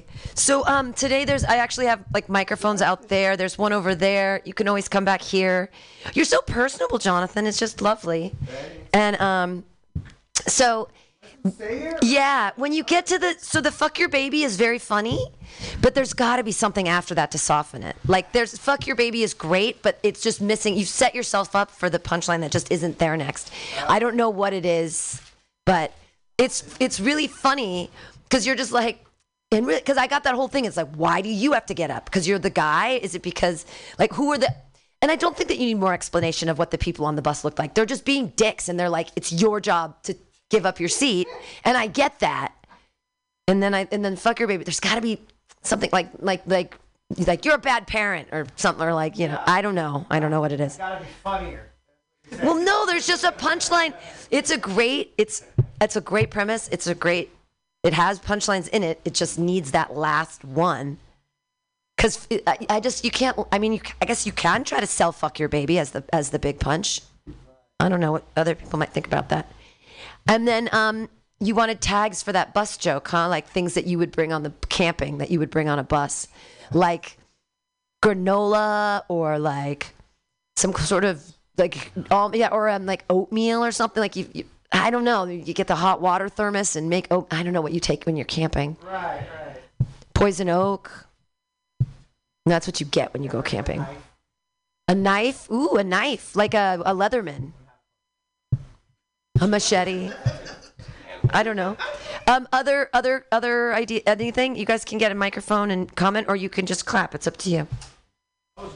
Totally. So today I actually have like microphones out there. There's one over there. You can always come back here. You're so personable, Jonathan. It's just lovely. Thanks. And so yeah, when you get to the fuck your baby is very funny, but there's got to be something after that to soften it. Like there's fuck your baby is great, but it's just missing. You've set yourself up for the punchline that just isn't there next. I don't know what it is, but it's really funny because you're just like, and really, because I got that whole thing. It's like, why do you have to get up? Because you're the guy? Is it because like who are the? And I don't think that you need more explanation of what the people on the bus looked like. They're just being dicks, and they're like, it's your job to give up your seat, and I get that. And then then fuck your baby. There's got to be something like you're a bad parent or something, or like, you know, I don't know what it is. It's got to be funnier. Well, no, there's just a punchline. It's a great premise. It has punchlines in it. It just needs that last one. Cuz I guess you can try to sell fuck your baby as the big punch. I don't know what other people might think about that. And then you wanted tags for that bus joke, huh? Like things that you would bring on the camping, that you would bring on a bus. Like granola or like some sort of like, like oatmeal or something. Like you I don't know, you get the hot water thermos and make, I don't know what you take when you're camping. Right. Poison oak. That's what you get when you go camping. A knife? Ooh, a knife, like a Leatherman. A machete. I don't know. Other idea, anything? You guys can get a microphone and comment, or you can just clap. It's up to you. Oh,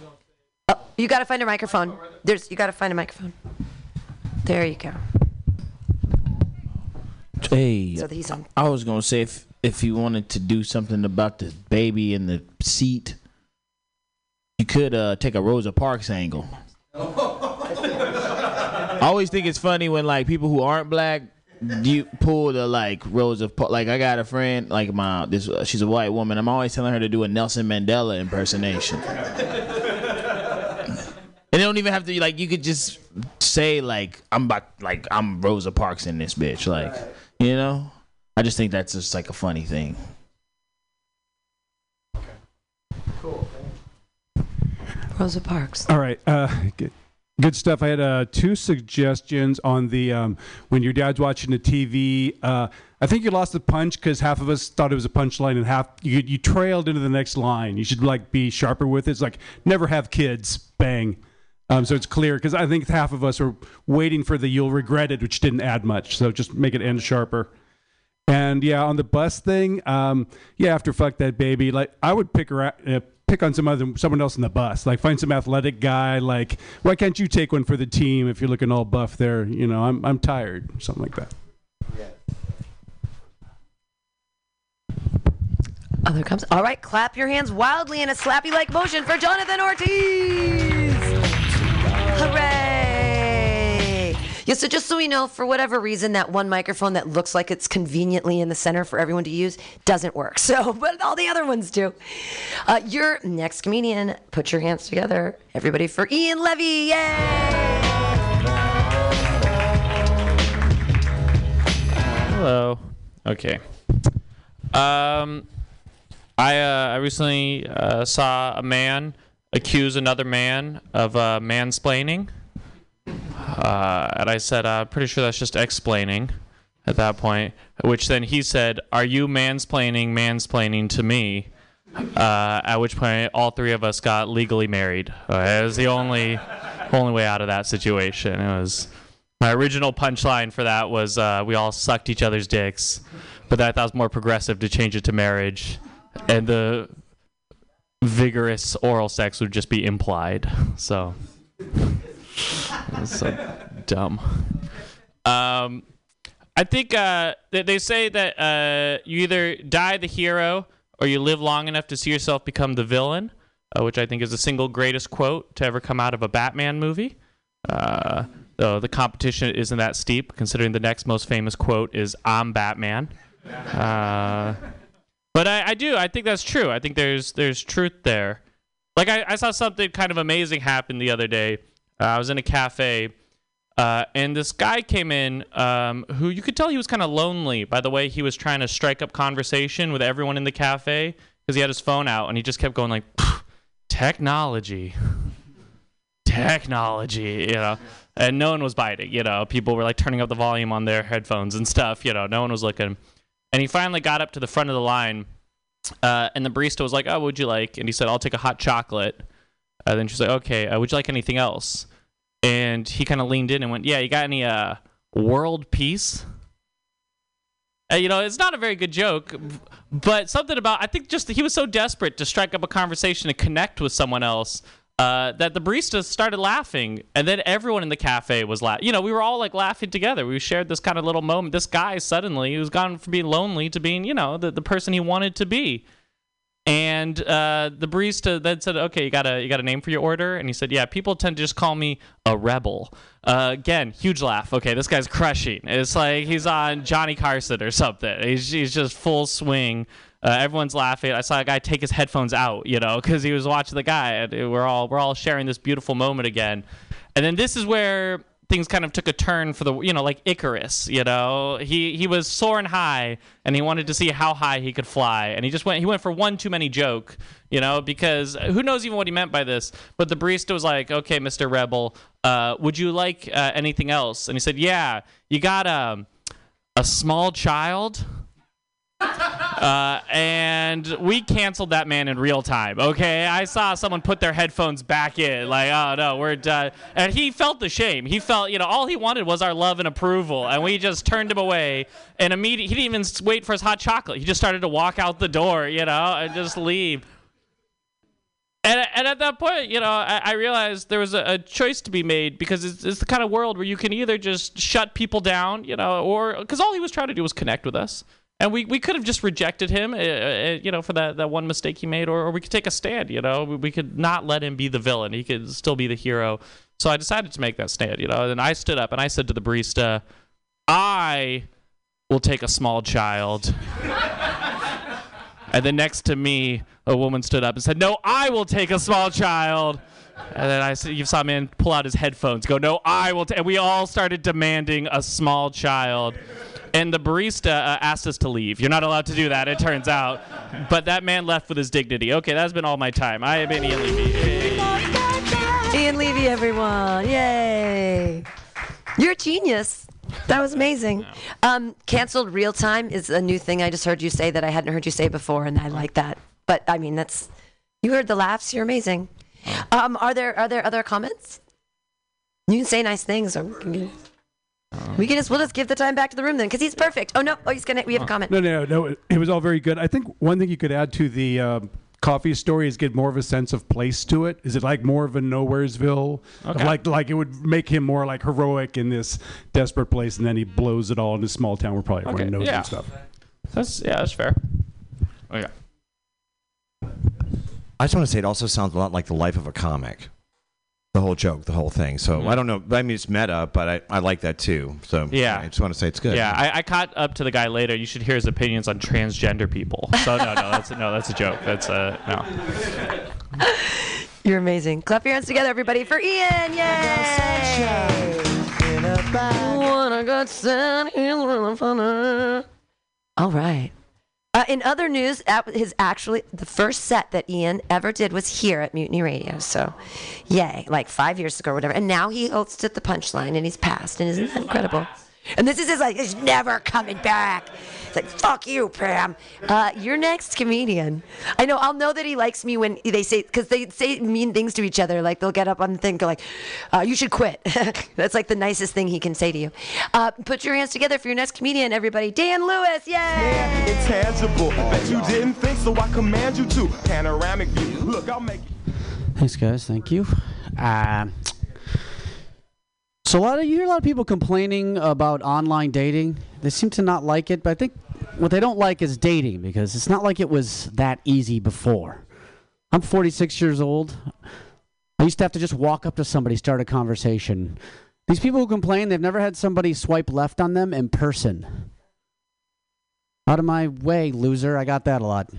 you got to find a microphone. You got to find a microphone. There you go. Hey, so he's on. I was going to say if you wanted to do something about the baby in the seat, you could take a Rosa Parks angle. I always think it's funny when like people who aren't black, you pull the like Rosa Parks. Like I got a friend, like she's a white woman. I'm always telling her to do a Nelson Mandela impersonation. And they don't even have to, like, you could just say like I'm Rosa Parks in this bitch, like, you know. I just think that's just like a funny thing. Okay. Cool. Rosa Parks. All right. Good stuff. I had two suggestions on the when your dad's watching the TV. I think you lost the punch because half of us thought it was a punchline and half you trailed into the next line. You should like be sharper with it. It's like never have kids. Bang. So it's clear because I think half of us are waiting for the "you'll regret it," which didn't add much. So just make it end sharper. And yeah, on the bus thing, after fuck that baby, like I would pick her out. Pick on someone else in the bus. Like find some athletic guy. Like, why can't you take one for the team if you're looking all buff there? You know, I'm tired. Something like that. Oh, there comes. All right, clap your hands wildly in a slappy-like motion for Jonathan Ortiz. Hooray! Yeah, so just so we know, for whatever reason, that one microphone that looks like it's conveniently in the center for everyone to use doesn't work. So, but all the other ones do. Your next comedian, put your hands together, everybody, for Ian Levy. Yay! Hello. Okay. I recently saw a man accuse another man of mansplaining. And I said, I'm pretty sure that's just explaining at that point. Which then he said, are you mansplaining to me? At which point all three of us got legally married. It was the only way out of that situation. It was my original punchline for that was we all sucked each other's dicks. But I thought it was more progressive to change it to marriage. And the vigorous oral sex would just be implied. So, that's so dumb. I think they say that you either die the hero or you live long enough to see yourself become the villain, which I think is the single greatest quote to ever come out of a Batman movie. Though the competition isn't that steep, considering the next most famous quote is, I'm Batman. But I think that's true. I think there's truth there. Like I saw something kind of amazing happen the other day. I was in a cafe And this guy came in who you could tell he was kind of lonely by the way he was trying to strike up conversation with everyone in the cafe because he had his phone out and he just kept going like, technology, you know. And no one was biting, you know. People were like turning up the volume on their headphones and stuff, you know. No one was looking. And he finally got up to the front of the line, and the barista was like, oh, what would you like? And he said, I'll take a hot chocolate. And then she's like, okay, would you like anything else? And he kind of leaned in and went, yeah, you got any world peace? You know, it's not a very good joke, but something about, I think just he was so desperate to strike up a conversation and connect with someone else that the barista started laughing, and then everyone in the cafe was laughing. You know, we were all like laughing together. We shared this kind of little moment. This guy suddenly, he was gone from being lonely to being, you know, the person he wanted to be. And the barista then said, okay, you got a name for your order? And he said, yeah, people tend to just call me a rebel. Again, huge laugh. Okay, this guy's crushing. It's like he's on Johnny Carson or something. He's just full swing. Everyone's laughing. I saw a guy take his headphones out, you know, because he was watching the guy. And we're all sharing this beautiful moment again. And then this is where things kind of took a turn for the, you know, like Icarus, you know. He was soaring high, and he wanted to see how high he could fly. And he went for one too many joke, you know, because who knows even what he meant by this. But the barista was like, okay, Mr. Rebel, would you like anything else? And he said, yeah, you got a small child? And we canceled that man in real time, okay? I saw someone put their headphones back in, like, oh, no, we're done. And he felt the shame. He felt, you know, all he wanted was our love and approval, and we just turned him away. And immediately, he didn't even wait for his hot chocolate. He just started to walk out the door, you know, and just leave. And at that point, you know, I realized there was a choice to be made, because it's the kind of world where you can either just shut people down, you know, or because all he was trying to do was connect with us. And we could have just rejected him, you know, for that one mistake he made, or we could take a stand, you know. We could not let him be the villain. He could still be the hero. So I decided to make that stand, you know. And I stood up and I said to the barista, I will take a small child. And then next to me, a woman stood up and said, no, I will take a small child. And then I said, you saw a man pull out his headphones, go, no, I will take. And we all started demanding a small child. And the barista asked us to leave. You're not allowed to do that, it turns out. But that man left with his dignity. Okay, that's been all my time. I have been Ian Levy. Ian Levy, everyone. Yay. You're a genius. That was amazing. Canceled real time is a new thing I just heard you say that I hadn't heard you say before, and I like that. But, I mean, that's... You heard the laughs. You're amazing. Are there other comments? You can say nice things, or we can get... We'll just give the time back to the room then, because he's perfect. Oh, no. Oh, we have a comment. No. It was all very good. I think one thing you could add to the coffee story is get more of a sense of place to it. Is it like more of a Nowheresville? Okay. Like it would make him more like heroic in this desperate place, and then he blows it all in a small town where probably everyone knows and stuff. That's fair. Oh, yeah. I just want to say it also sounds a lot like the life of a comic. The whole joke, the whole thing. So I don't know. I mean, it's meta, but I like that too. So yeah. I just want to say it's good. Yeah, I caught up to the guy later. You should hear his opinions on transgender people. So that's a joke. That's no. You're amazing. Clap your hands together, everybody, for Ian! Yay! What a good set. All right. In other news, the first set that Ian ever did was here at Mutiny Radio. So, yay, like 5 years ago or whatever. And now he hosts at the Punchline, and he's passed. And isn't that incredible? And this is his, like, he's never coming back. It's like, fuck you, Pam. Your next comedian. I know, I'll know that he likes me when they say, because they say mean things to each other. Like, they'll get up on the thing, go like, you should quit. That's like the nicest thing he can say to you. Put your hands together for your next comedian, everybody. Dan Lewis, yay! Man, intangible. Bet you didn't think, so I command you to. Panoramic view. Look, I'll make it. Thanks, guys. Thank you. So you hear a lot of people complaining about online dating. They seem to not like it, but I think what they don't like is dating, because it's not like it was that easy before. I'm 46 years old. I used to have to just walk up to somebody, start a conversation. These people who complain, they've never had somebody swipe left on them in person. Out of my way, loser. I got that a lot.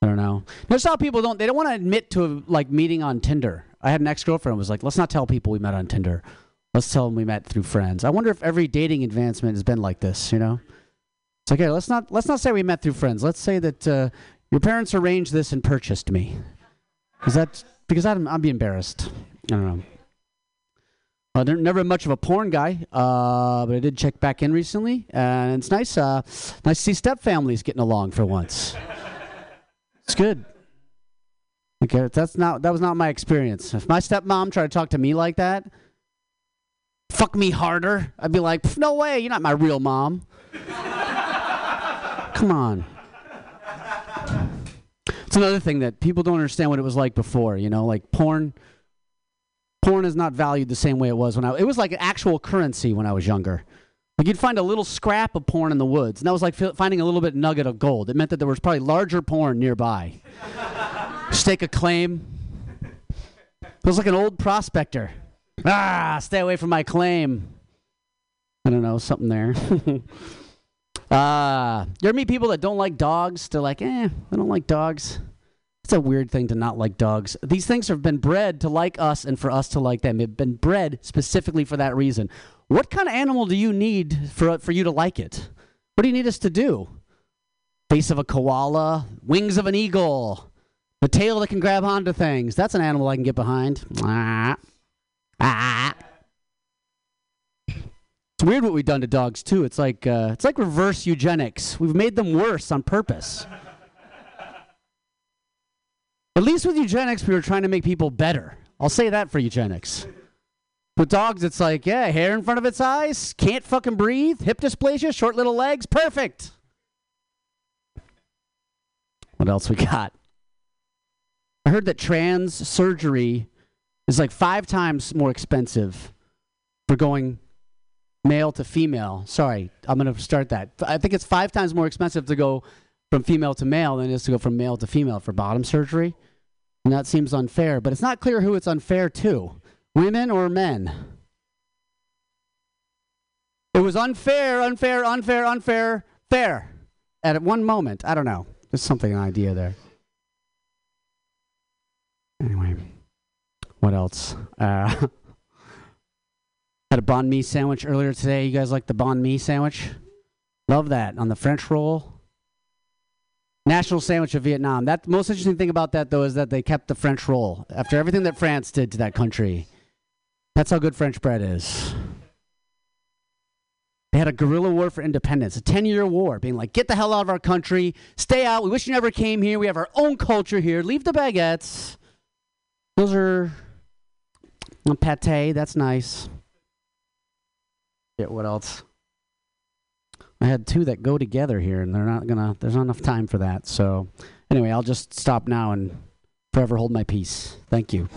I don't know. Notice how people don't want to admit to, like, meeting on Tinder. I had an ex-girlfriend who was like, let's not tell people we met on Tinder. Let's tell them we met through friends. I wonder if every dating advancement has been like this, you know? It's like, hey, let's not say we met through friends. Let's say that your parents arranged this and purchased me. Is that because I'd be embarrassed. I don't know. Never much of a porn guy, but I did check back in recently, and it's nice. Nice to see stepfamilies getting along for once. It's good. Okay, that was not my experience. If my stepmom tried to talk to me like that, fuck me harder, I'd be like, no way, you're not my real mom. Come on. It's another thing that people don't understand what it was like before, you know, like porn. Porn is not valued the same way it was when it was like an actual currency when I was younger. Like you'd find a little scrap of porn in the woods, and that was like finding a little bit nugget of gold. It meant that there was probably larger porn nearby. Stake a claim. It was like an old prospector. Stay away from my claim. I don't know, something there. There are people that don't like dogs. They're like, I don't like dogs. It's a weird thing to not like dogs. These things have been bred to like us and for us to like them. They've been bred specifically for that reason. What kind of animal do you need for you to like it? What do you need us to do? Face of a koala, wings of an eagle, the tail that can grab onto things. That's an animal I can get behind. It's weird what we've done to dogs too. It's like reverse eugenics. We've made them worse on purpose. At least with eugenics, we were trying to make people better. I'll say that for eugenics. With dogs, it's like, hair in front of its eyes, can't fucking breathe, hip dysplasia, short little legs, perfect. What else we got? I heard that trans surgery is like 5 times more expensive for going male to female. Sorry, I'm going to start that. I think it's 5 times more expensive to go from female to male than it is to go from male to female for bottom surgery. And that seems unfair, but it's not clear who it's unfair to, women or men. It was unfair at one moment. I don't know. There's an idea there. Anyway, what else? Had a banh mi sandwich earlier today. You guys like the banh mi sandwich? Love that on the French roll. National sandwich of Vietnam. That most interesting thing about that, though, is that they kept the French roll after everything that France did to that country. That's how good French bread is. They had a guerrilla war for independence, a 10-year war, being like, get the hell out of our country, stay out, we wish you never came here, we have our own culture here, leave the baguettes. Those are pate, that's nice. Yeah, what else? I had 2 that go together here, and there's not enough time for that. So anyway, I'll just stop now and forever hold my peace. Thank you.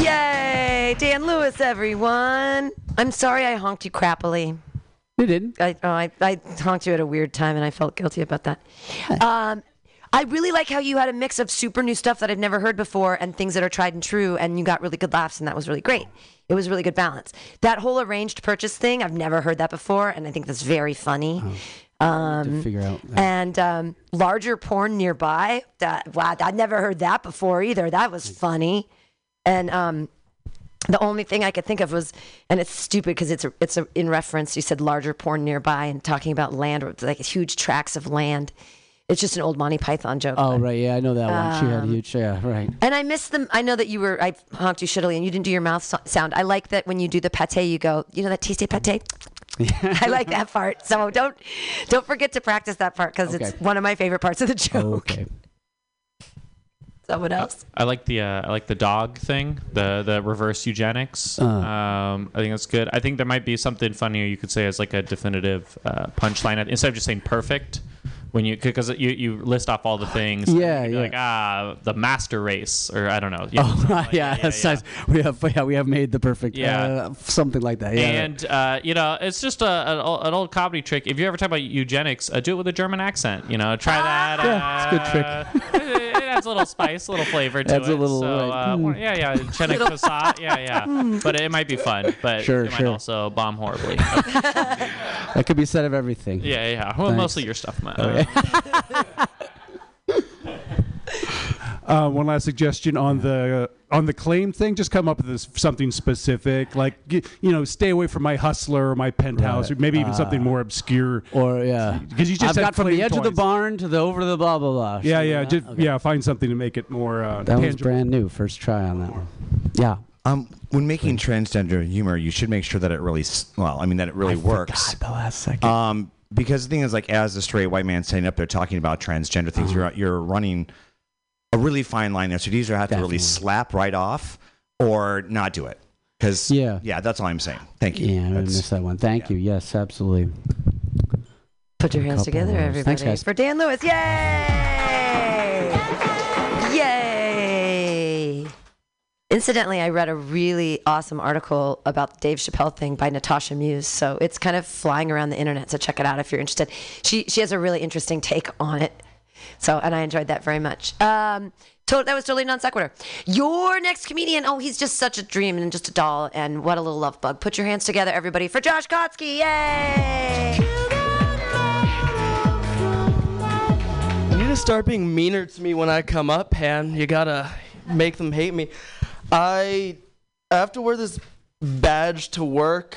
Yay! Dan Lewis, everyone. I'm sorry I honked you crappily. You didn't. I honked you at a weird time, and I felt guilty about that. I really like how you had a mix of super new stuff that I've never heard before and things that are tried and true, and you got really good laughs, and that was really great. It was a really good balance. That whole arranged purchase thing, I've never heard that before, and I think that's very funny. To figure out that. And larger porn nearby. Wow, I'd never heard that before either. That was funny. And the only thing I could think of was, and it's stupid because it's in reference, you said larger porn nearby and talking about land, like huge tracts of land. It's just an old Monty Python joke. Oh, right. Yeah, I know that one. She had a huge, right. And I missed them. I know that I honked you shittily and you didn't do your mouth sound. I like that when you do the pate, you go, you know that tasty pate? Yeah. I like that part. So don't forget to practice that part because it's one of my favorite parts of the joke. Okay. Someone else? I like the dog thing, the reverse eugenics. I think that's good. I think there might be something funnier you could say as like a definitive punchline instead of just saying perfect. Because you list off all the things. Yeah, you're like, the master race, or I don't know. You know nice. We have made the perfect, something like that. Yeah. And, it's just an old comedy trick. If you ever talk about eugenics, do it with a German accent. You know, try that. Yeah, it's a good trick. It adds a little spice, a little flavor to it. Chenik Passat, But it might be fun, but it might also bomb horribly. That could be said of everything. Yeah. Well, mostly your stuff, Matt. Okay. One last suggestion on the on the claim thing, just come up with something specific, like, you know, stay away from my hustler or my penthouse, right. Or maybe even something more obscure. Or yeah, because you just got from the edge of the barn to the over the blah blah blah. Yeah, yeah, just, okay. Yeah. Find something to make it more. That tangible. Was brand new, first try on that one. Yeah. When making transgender humor, you should make sure that it really works. The last second. Because the thing is, like, as a straight white man standing up there talking about transgender things, you're running a really fine line there. So you either have to really slap right off or not do it. Because yeah, that's all I'm saying. Thank you. Yeah, I missed that one. Thank you. Yes, absolutely. Put your hands together, everybody. Thanks, guys. For Dan Lewis. Yay! Yay! Incidentally, I read a really awesome article about the Dave Chappelle thing by Natasha Muse. So it's kind of flying around the internet. So check it out if you're interested. She has a really interesting take on it. So, and I enjoyed that very much. That was totally non sequitur. Your next comedian, he's just such a dream and just a doll. And what a little love bug. Put your hands together, everybody, for Josh Kotsky. Yay! You need to start being meaner to me when I come up, Pan. You gotta make them hate me. I have to wear this badge to work,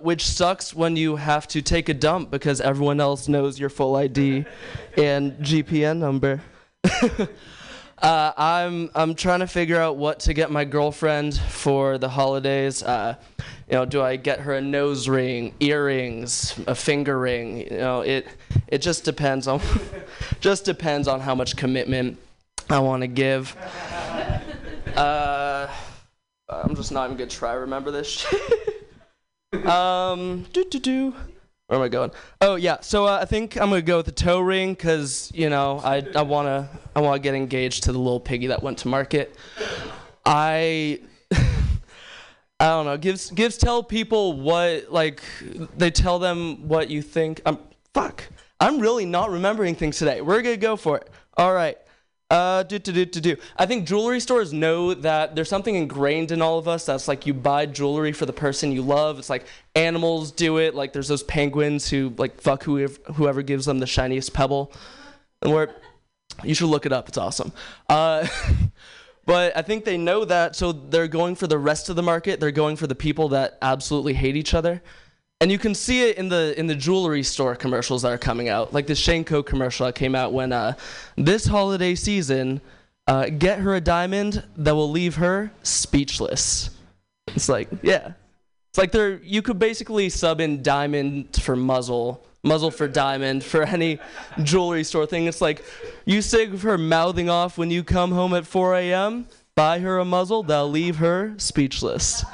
which sucks when you have to take a dump because everyone else knows your full ID and GPN number. I'm trying to figure out what to get my girlfriend for the holidays. Do I get her a nose ring, earrings, a finger ring? It just depends on how much commitment I want to give. I'm just not even gonna try to remember this shit. Where am I going? Oh yeah, so I think I'm gonna go with the toe ring because I wanna get engaged to the little piggy that went to market. I don't know. Gives tell people what, like, they tell them what you think. I'm really not remembering things today. We're gonna go for it. All right. I think jewelry stores know that there's something ingrained in all of us that's like you buy jewelry for the person you love. It's like animals do it. Like there's those penguins who like fuck whoever gives them the shiniest pebble. And you should look it up. It's awesome. But I think they know that, so they're going for the rest of the market. They're going for the people that absolutely hate each other. And you can see it in the jewelry store commercials that are coming out, like the Shenko commercial that came out when this holiday season, get her a diamond that will leave her speechless. It's like, yeah, it's like you could basically sub in diamond for muzzle for diamond for any jewelry store thing. It's like you sick of her mouthing off when you come home at 4 a.m. Buy her a muzzle that'll leave her speechless.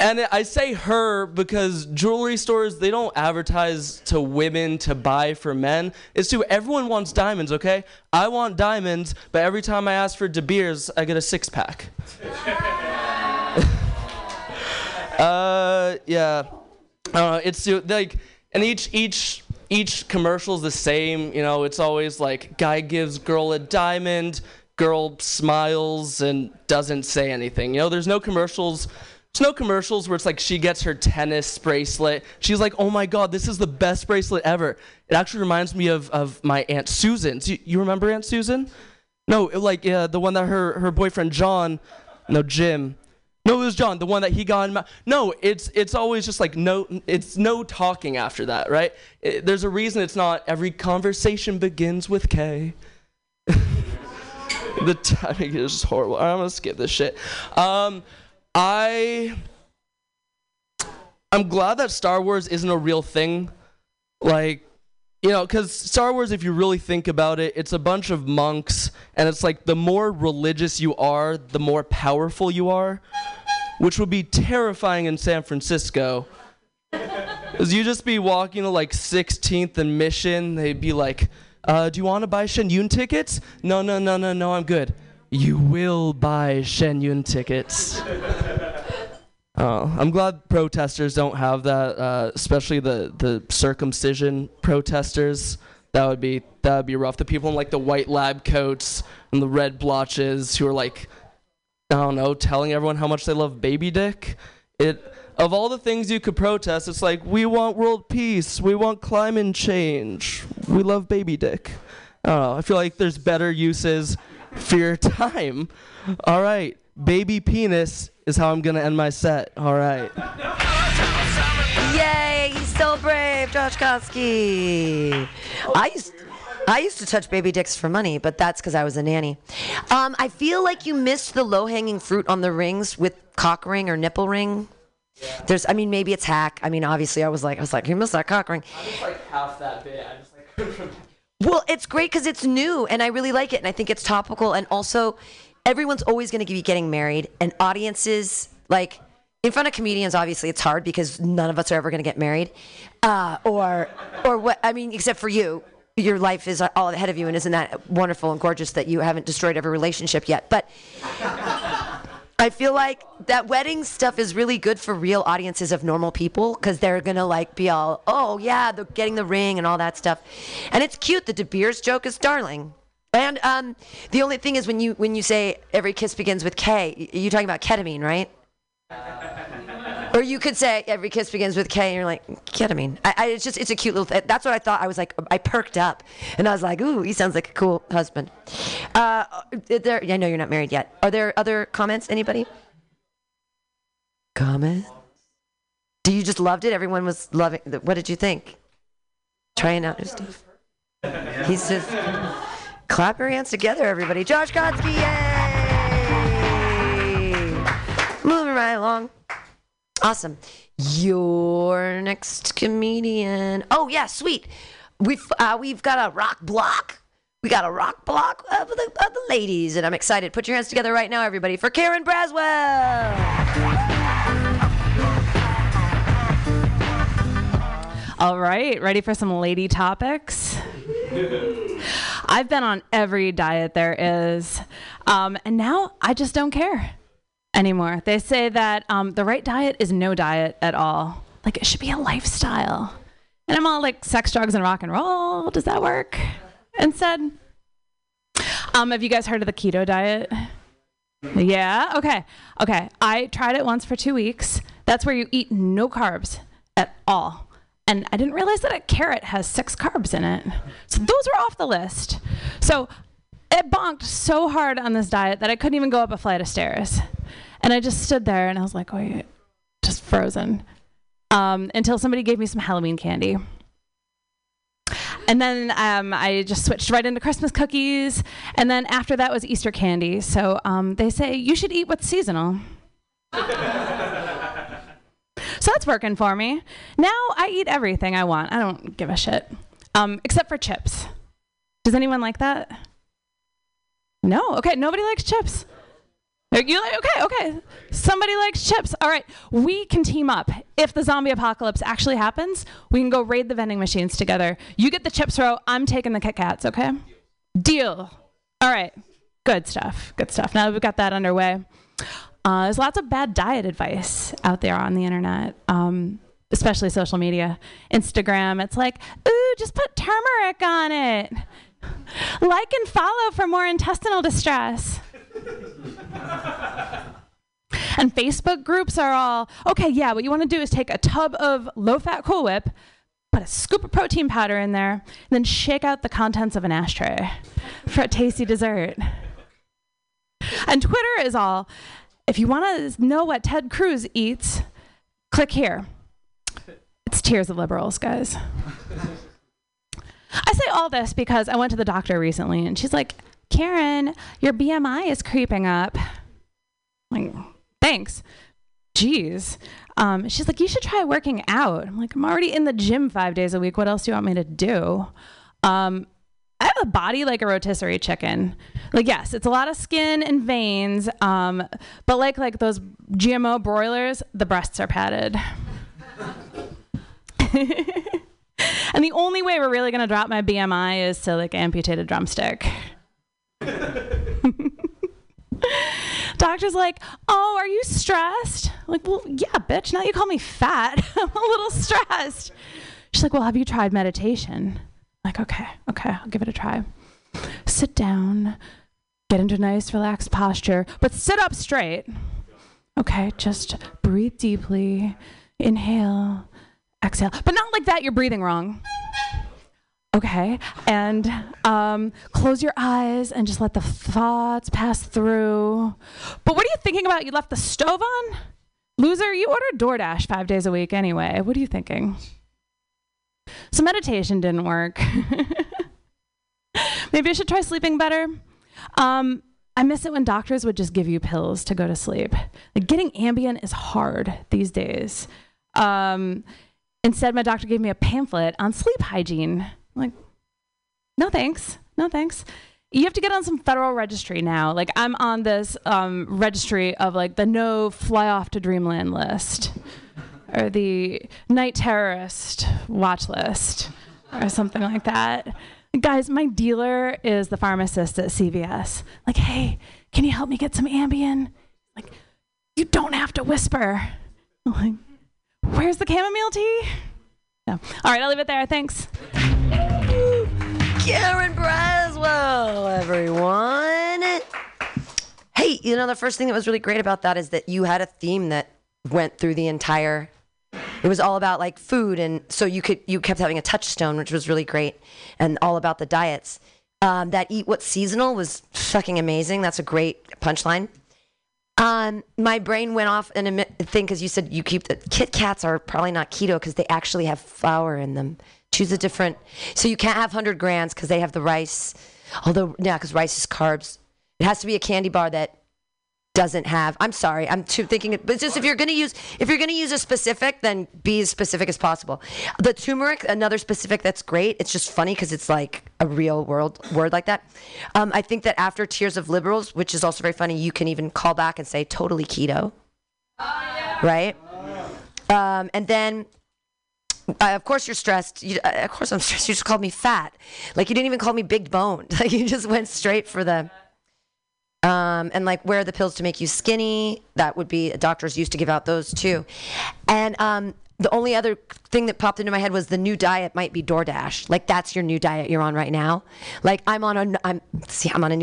And I say her because jewelry stores, they don't advertise to women to buy for men. It's to everyone wants diamonds, okay? I want diamonds, but every time I ask for De Beers, I get a six-pack. Yeah. I don't know. It's to, like, and each commercial's the same. You know, it's always like guy gives girl a diamond, girl smiles and doesn't say anything. You know, there's no commercials. There's no commercials where it's like she gets her tennis bracelet. She's like, oh my God, this is the best bracelet ever. It actually reminds me of my Aunt Susan. Do you remember Aunt Susan? No, the one that her boyfriend John, no, Jim. No, it was John, the one that he got in my... No, it's always just like no talking after that, right? There's a reason it's not every conversation begins with K. The timing is just horrible. I'm gonna skip this shit. I'm glad that Star Wars isn't a real thing, like, you know, because Star Wars, if you really think about it, it's a bunch of monks, and it's like the more religious you are, the more powerful you are, which would be terrifying in San Francisco, because you'd just be walking to like 16th and Mission, they'd be like, do you want to buy Shen Yun tickets? No, I'm good. You will buy Shen Yun tickets. I'm glad protesters don't have that, especially the circumcision protesters. That would be rough. The people in like the white lab coats and the red blotches who are like, I don't know, telling everyone how much they love baby dick. Of all the things you could protest, it's like, we want world peace, we want climate change, we love baby dick. I don't know, I feel like there's better uses for your time. All right. Baby penis is how I'm going to end my set. All right. Yay. He's so brave, Josh Kotsky. I used to touch baby dicks for money, but that's because I was a nanny. I feel like you missed the low-hanging fruit on the rings with cock ring or nipple ring. Yeah. There's, I mean, maybe it's hack. I mean, obviously, I was like, you missed that cock ring. I was like half that bit. I just like. Well, it's great because it's new, and I really like it, and I think it's topical, and also, everyone's always going to be getting married, and audiences like. In front of comedians, obviously, it's hard because none of us are ever going to get married, or what? I mean, except for you, your life is all ahead of you, and isn't that wonderful and gorgeous that you haven't destroyed every relationship yet? But I feel like that wedding stuff is really good for real audiences of normal people because they're going to like be all, oh yeah, they're getting the ring and all that stuff, and it's cute. The De Beers joke is darling. And the only thing is when you say every kiss begins with K, you're talking about ketamine, right? Or you could say every kiss begins with K, and you're like ketamine. It's a cute little thing. That's what I thought. I was like, I perked up, and I was like, ooh, he sounds like a cool husband. I know you're not married yet. Are there other comments? Anybody? Comment? Do you just loved it? Everyone was loving. What did you think? Trying out new stuff. He says, clap your hands together, everybody. Josh Kotsky, yay! Moving right along. Awesome. Your next comedian. Oh yeah, sweet. We've got a rock block. We got a rock block of the ladies, and I'm excited. Put your hands together right now, everybody, for Karen Braswell. All right, ready for some lady topics? I've been on every diet there is, and now I just don't care anymore. They say that the right diet is no diet at all. Like, it should be a lifestyle. And I'm all like, sex, drugs, and rock and roll, does that work? Instead, have you guys heard of the keto diet? Yeah? Okay. I tried it once for 2 weeks. That's where you eat no carbs at all. And I didn't realize that a carrot has 6 carbs in it. So those were off the list. So it bonked so hard on this diet that I couldn't even go up a flight of stairs. And I just stood there and I was like, wait, just frozen. Until somebody gave me some Halloween candy. And then I just switched right into Christmas cookies. And then after that was Easter candy. So they say you should eat what's seasonal. So that's working for me. Now I eat everything I want. I don't give a shit. Except for chips. Does anyone like that? No? Okay, nobody likes chips. You like, okay. Somebody likes chips. All right, we can team up. If the zombie apocalypse actually happens, we can go raid the vending machines together. You get the chips row, I'm taking the Kit Kats, okay? Deal. All right, good stuff. Now that we've got that underway. There's lots of bad diet advice out there on the internet, especially social media. Instagram, it's like, ooh, just put turmeric on it. Like and follow for more intestinal distress. And Facebook groups are all, okay, yeah, what you want to do is take a tub of low-fat Cool Whip, put a scoop of protein powder in there, and then shake out the contents of an ashtray for a tasty dessert. And Twitter is all, if you want to know what Ted Cruz eats, click here. It's tears of liberals, guys. I say all this because I went to the doctor recently, and she's like, Karen, your BMI is creeping up. I'm like, thanks. Jeez. She's like, you should try working out. I'm like, I'm already in the gym 5 days a week. What else do you want me to do? I have a body like a rotisserie chicken. Like, yes, it's a lot of skin and veins, but like those GMO broilers, the breasts are padded. And the only way we're really going to drop my BMI is to, like, amputate a drumstick. Doctor's like, oh, are you stressed? I'm like, well, yeah, bitch, now you call me fat. I'm a little stressed. She's like, well, have you tried meditation? Like, okay, I'll give it a try. Sit down, get into a nice relaxed posture, but sit up straight. Okay, just breathe deeply, inhale, exhale. But not like that, you're breathing wrong. Okay, and close your eyes and just let the thoughts pass through. But what are you thinking about? You left the stove on? Loser, you order DoorDash 5 days a week anyway. What are you thinking? So meditation didn't work. Maybe I should try sleeping better. I miss it when doctors would just give you pills to go to sleep. Like, getting Ambien is hard these days. Instead, my doctor gave me a pamphlet on sleep hygiene. I'm like, no thanks, no thanks. You have to get on some federal registry now. Like, I'm on this registry of like the no fly off to dreamland list, or the night terrorist watch list, or something like that. Guys, my dealer is the pharmacist at CVS. Like, hey, can you help me get some Ambien? Like, you don't have to whisper. I'm like, where's the chamomile tea? No. All right, I'll leave it there. Thanks. Ooh, Karen Braswell, everyone. Hey, you know, the first thing that was really great about that is that you had a theme that went through the entire... It was all about like food, and so you kept having a touchstone, which was really great, and all about the diets. That eat what's seasonal was fucking amazing. That's a great punchline. My brain went off in a thing because you said you keep the Kit Kats are probably not keto because they actually have flour in them. Choose a different. So you can't have 100 grams because they have the rice. Although yeah, because rice is carbs. It has to be a candy bar that doesn't have. I'm sorry, I'm too thinking. But just if you're gonna use a specific, then be as specific as possible. The turmeric, another specific that's great. It's just funny because it's like a real world word like that. I think that after Tears of Liberals, which is also very funny, you can even call back and say totally keto, right? And then. Of course you're stressed. Of course I'm stressed. You just called me fat. Like, you didn't even call me big boned. Like, you just went straight for the. And like, where are the pills to make you skinny? That would be, doctors used to give out those too. And the only other thing that popped into my head was the new diet might be DoorDash. Like, that's your new diet you're on right now. Like, I'm on a new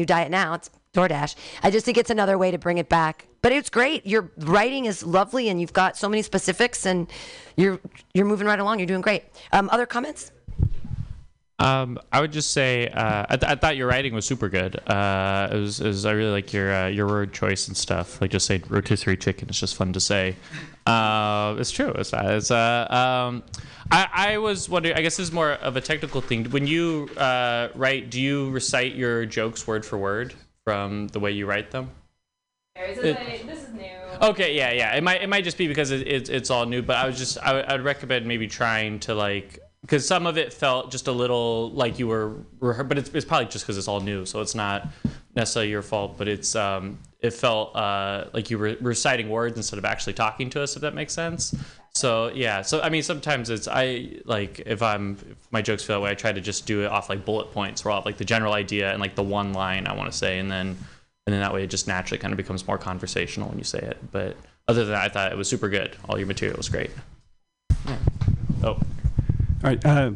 diet now. It's DoorDash. I just think it's another way to bring it back. But it's great. Your writing is lovely, and you've got so many specifics, and you're moving right along. You're doing great. Other comments? I would just say I thought your writing was super good. I really like your word choice and stuff. Like, just say rotisserie chicken. It's just fun to say. It's true. I was wondering. I guess this is more of a technical thing. When you write, do you recite your jokes word for word from the way you write them? This is new. Okay, yeah. It might just be because it's all new. But I would recommend maybe trying to like. Because some of it felt just a little like you were rehearsed, but it's probably just because it's all new, so it's not necessarily your fault. But it's it felt like you were reciting words instead of actually talking to us, if that makes sense. So yeah, so I mean, sometimes it's if my jokes feel that way, I try to just do it off like bullet points, or off like the general idea and like the one line I want to say, and then that way it just naturally kind of becomes more conversational when you say it. But other than that, I thought it was super good. All your material was great. Yeah. Oh. All right,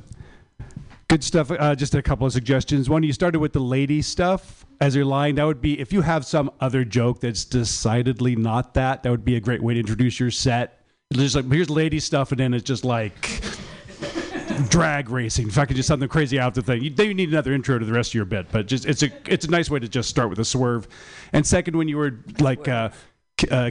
good stuff. Just a couple of suggestions. One, you started with the lady stuff as your line. That would be, if you have some other joke that's decidedly not that, that would be a great way to introduce your set. It's just like, here's lady stuff, and then it's just like drag racing. If I could just something crazy out the thing. Then you need another intro to the rest of your bit, but just it's a nice way to just start with a swerve. And second, when you were like...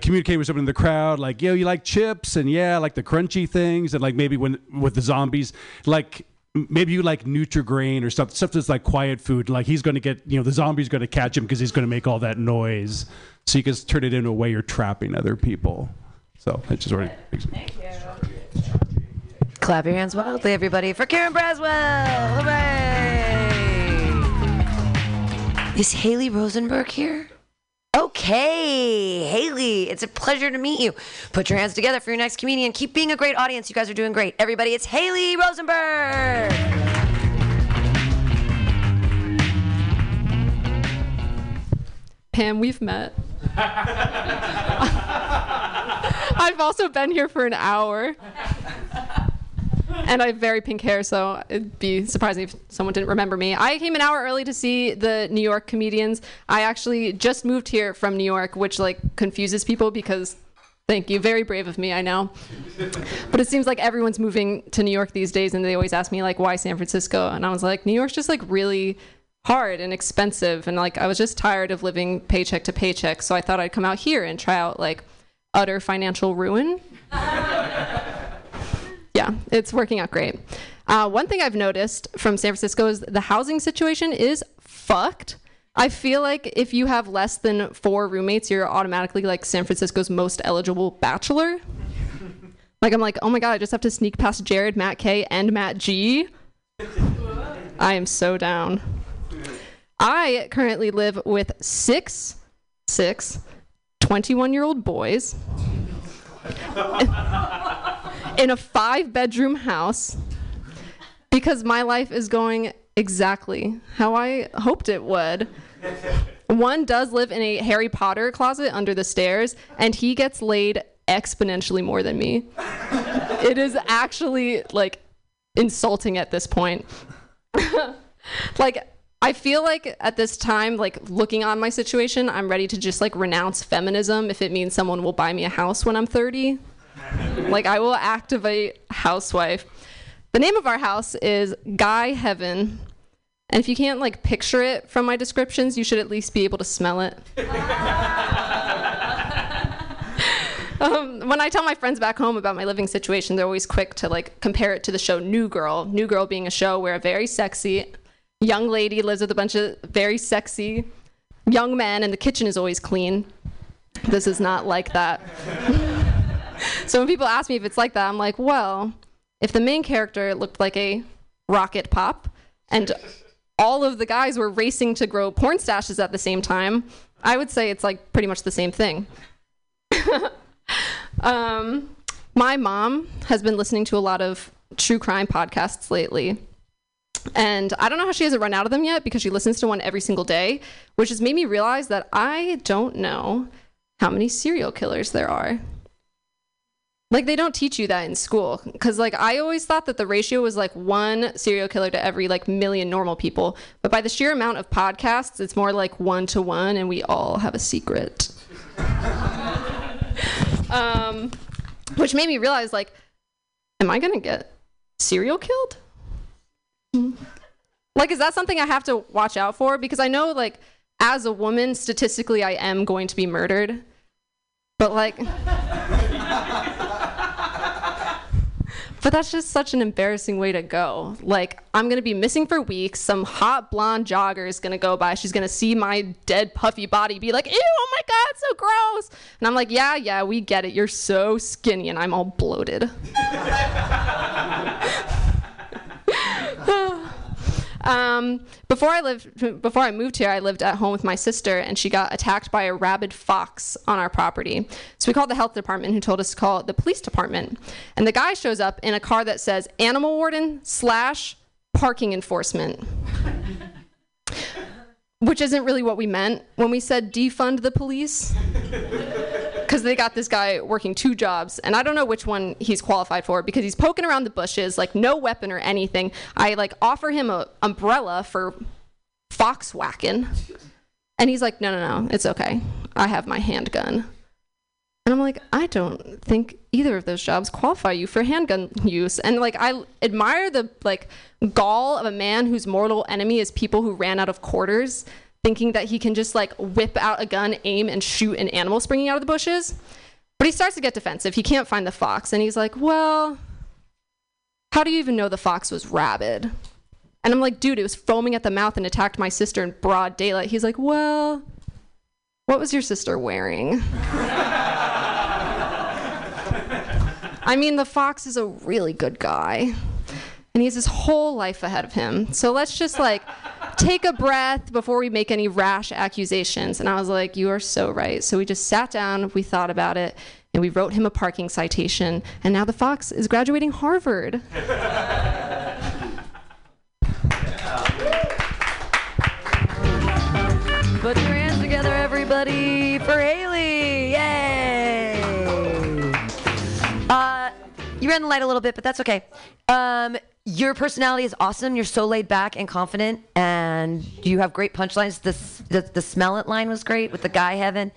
communicate with someone in the crowd, like, yo, you like chips, and yeah, I like the crunchy things, and like maybe when with the zombies, like maybe you like Nutri-Grain or stuff that's like quiet food, like he's going to get, you know, the zombie's going to catch him because he's going to make all that noise, so you can turn it into a way you're trapping other people. So that's just what it makes sense. Thank you. Clap your hands wildly, everybody, for Karen Braswell. Hooray! Is Haley Rosenberg here? Okay, Haley, it's a pleasure to meet you. Put your hands together for your next comedian. Keep being a great audience. You guys are doing great. Everybody, it's Haley Rosenberg. Pam, we've met. I've also been here for an hour. And I have very pink hair, so it'd be surprising if someone didn't remember me. I came an hour early to see the New York comedians. I actually just moved here from New York, which like confuses people because Thank you. Very brave of me, I know. But it seems like everyone's moving to New York these days, and they always ask me, like, why San Francisco? And I was like, New York's just, like, really hard and expensive. And, like, I was just tired of living paycheck to paycheck. So I thought I'd come out here and try out, like, utter financial ruin. Yeah, it's working out great. One thing I've noticed from San Francisco is the housing situation is fucked. I feel like if you have less than 4 roommates, you're automatically like San Francisco's most eligible bachelor. Like, I'm like, oh my God, I just have to sneak past Jared, Matt K, and Matt G. I am so down. I currently live with six 21-year-old boys in a 5-bedroom house because my life is going exactly how I hoped it would. One does live in a Harry Potter closet under the stairs, and he gets laid exponentially more than me. It is actually, like, insulting at this point. Like, I feel like at this time, like, looking on my situation, I'm ready to just, like, renounce feminism if it means someone will buy me a house when I'm 30. Like, I will activate housewife. The name of our house is Guy Heaven, and if you can't, like, picture it from my descriptions, you should at least be able to smell it. When I tell my friends back home about my living situation, they're always quick to, like, compare it to the show New Girl. New Girl being a show where a very sexy young lady lives with a bunch of very sexy young men, and the kitchen is always clean. This is not like that. So when people ask me if it's like that, I'm like, well, if the main character looked like a rocket pop and all of the guys were racing to grow porn stashes at the same time, I would say it's like pretty much the same thing. My mom has been listening to a lot of true crime podcasts lately. And I don't know how she hasn't run out of them yet because she listens to one every single day, which has made me realize that I don't know how many serial killers there are. Like, they don't teach you that in school. Because, like, I always thought that the ratio was, like, 1 serial killer to every, like, million normal people. But by the sheer amount of podcasts, it's more like 1 to 1, and we all have a secret. Which made me realize, like, am I going to get serial killed? Like, is that something I have to watch out for? Because I know, like, as a woman, statistically, I am going to be murdered. But, like... But that's just such an embarrassing way to go. Like, I'm going to be missing for weeks. Some hot blonde jogger is going to go by. She's going to see my dead puffy body, be like, ew, oh my God, so gross. And I'm like, yeah, yeah, we get it. You're so skinny, and I'm all bloated. Before I moved here, I lived at home with my sister, and she got attacked by a rabid fox on our property. So we called the health department, who told us to call the police department. And the guy shows up in a car that says animal warden / parking enforcement, which isn't really what we meant when we said defund the police, because they got this guy working 2 jobs, and I don't know which one he's qualified for, because he's poking around the bushes, like, no weapon or anything. I, like, offer him an umbrella for fox whacking, and he's like, no, it's okay. I have my handgun. And I'm like, I don't think either of those jobs qualify you for handgun use. And, like, I admire the, like, gall of a man whose mortal enemy is people who ran out of quarters, thinking that he can just, like, whip out a gun, aim, and shoot an animal springing out of the bushes. But he starts to get defensive. He can't find the fox. And he's like, well, how do you even know the fox was rabid? And I'm like, dude, it was foaming at the mouth and attacked my sister in broad daylight. He's like, well, what was your sister wearing? I mean, the fox is a really good guy. And he has his whole life ahead of him. So let's just, like, take a breath before we make any rash accusations. And I was like, you are so right. So we just sat down, we thought about it, and we wrote him a parking citation. And now the fox is graduating Harvard. Yeah. Put your hands together, everybody, for Haley. Yay! You ran the light a little bit, but that's okay. Your personality is awesome. You're so laid back and confident, and you have great punchlines. The smell it line was great with the guy heaven.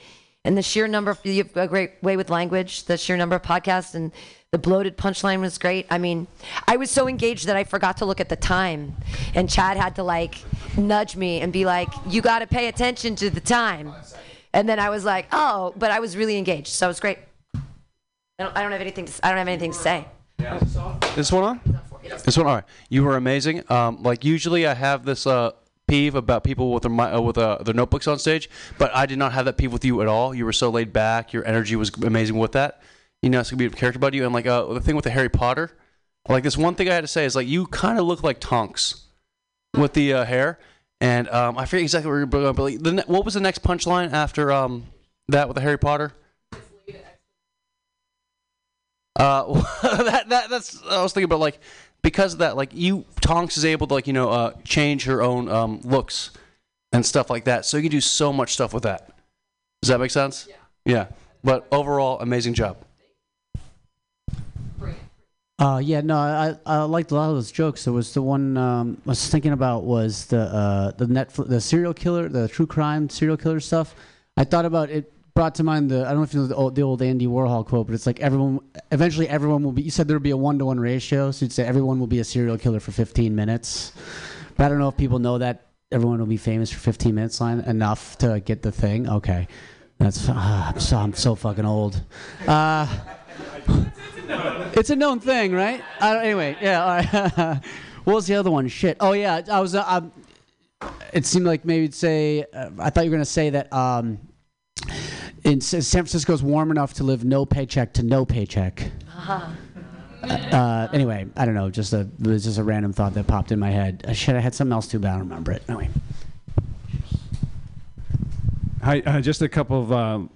and the sheer number of, you have a great way with language, the sheer number of podcasts, and the bloated punchline was great. I mean, I was so engaged that I forgot to look at the time, and Chad had to like nudge me and be like, you got to pay attention to the time. And then I was like, oh, but I was really engaged, so it was great. I don't have anything to, I don't have anything to say. Yeah. This one on? This one, all right. You were amazing. Like usually I have this peeve about people with their notebooks on stage, but I did not have that peeve with you at all. You were so laid back. Your energy was amazing with that. You know, it's gonna be a character about you. And like the thing with the Harry Potter, like this one thing I had to say is like you kind of look like Tonks with the hair. And I forget exactly what you were going, but like, what was the next punchline after that with the Harry Potter? That's I was thinking about like. Because of that, like, Tonks is able to, like, you know, change her own looks and stuff like that. So you can do so much stuff with that. Does that make sense? Yeah. Yeah. But overall, amazing job. Yeah, no, I liked a lot of those jokes. There was the one I was thinking about was the Netflix, the serial killer, the true crime serial killer stuff. I thought about it. Brought to mind I don't know if you know the old Andy Warhol quote, but it's like eventually everyone will be, you said there would be a 1-to-1 ratio, so you'd say everyone will be a serial killer for 15 minutes. But I don't know if people know that everyone will be famous for 15 minutes line enough to get the thing. Okay. That's, I'm so fucking old. It's a known thing, right? Anyway, yeah, all right. What was the other one? Shit. Oh, yeah, I was, it seemed like maybe you'd say, I thought you were going to say that, in San Francisco's warm enough to live no paycheck to no paycheck. Anyway, I don't know. It was just a random thought that popped in my head. Shit, I had something else too, but I don't remember it. Anyway. Hi, just a couple of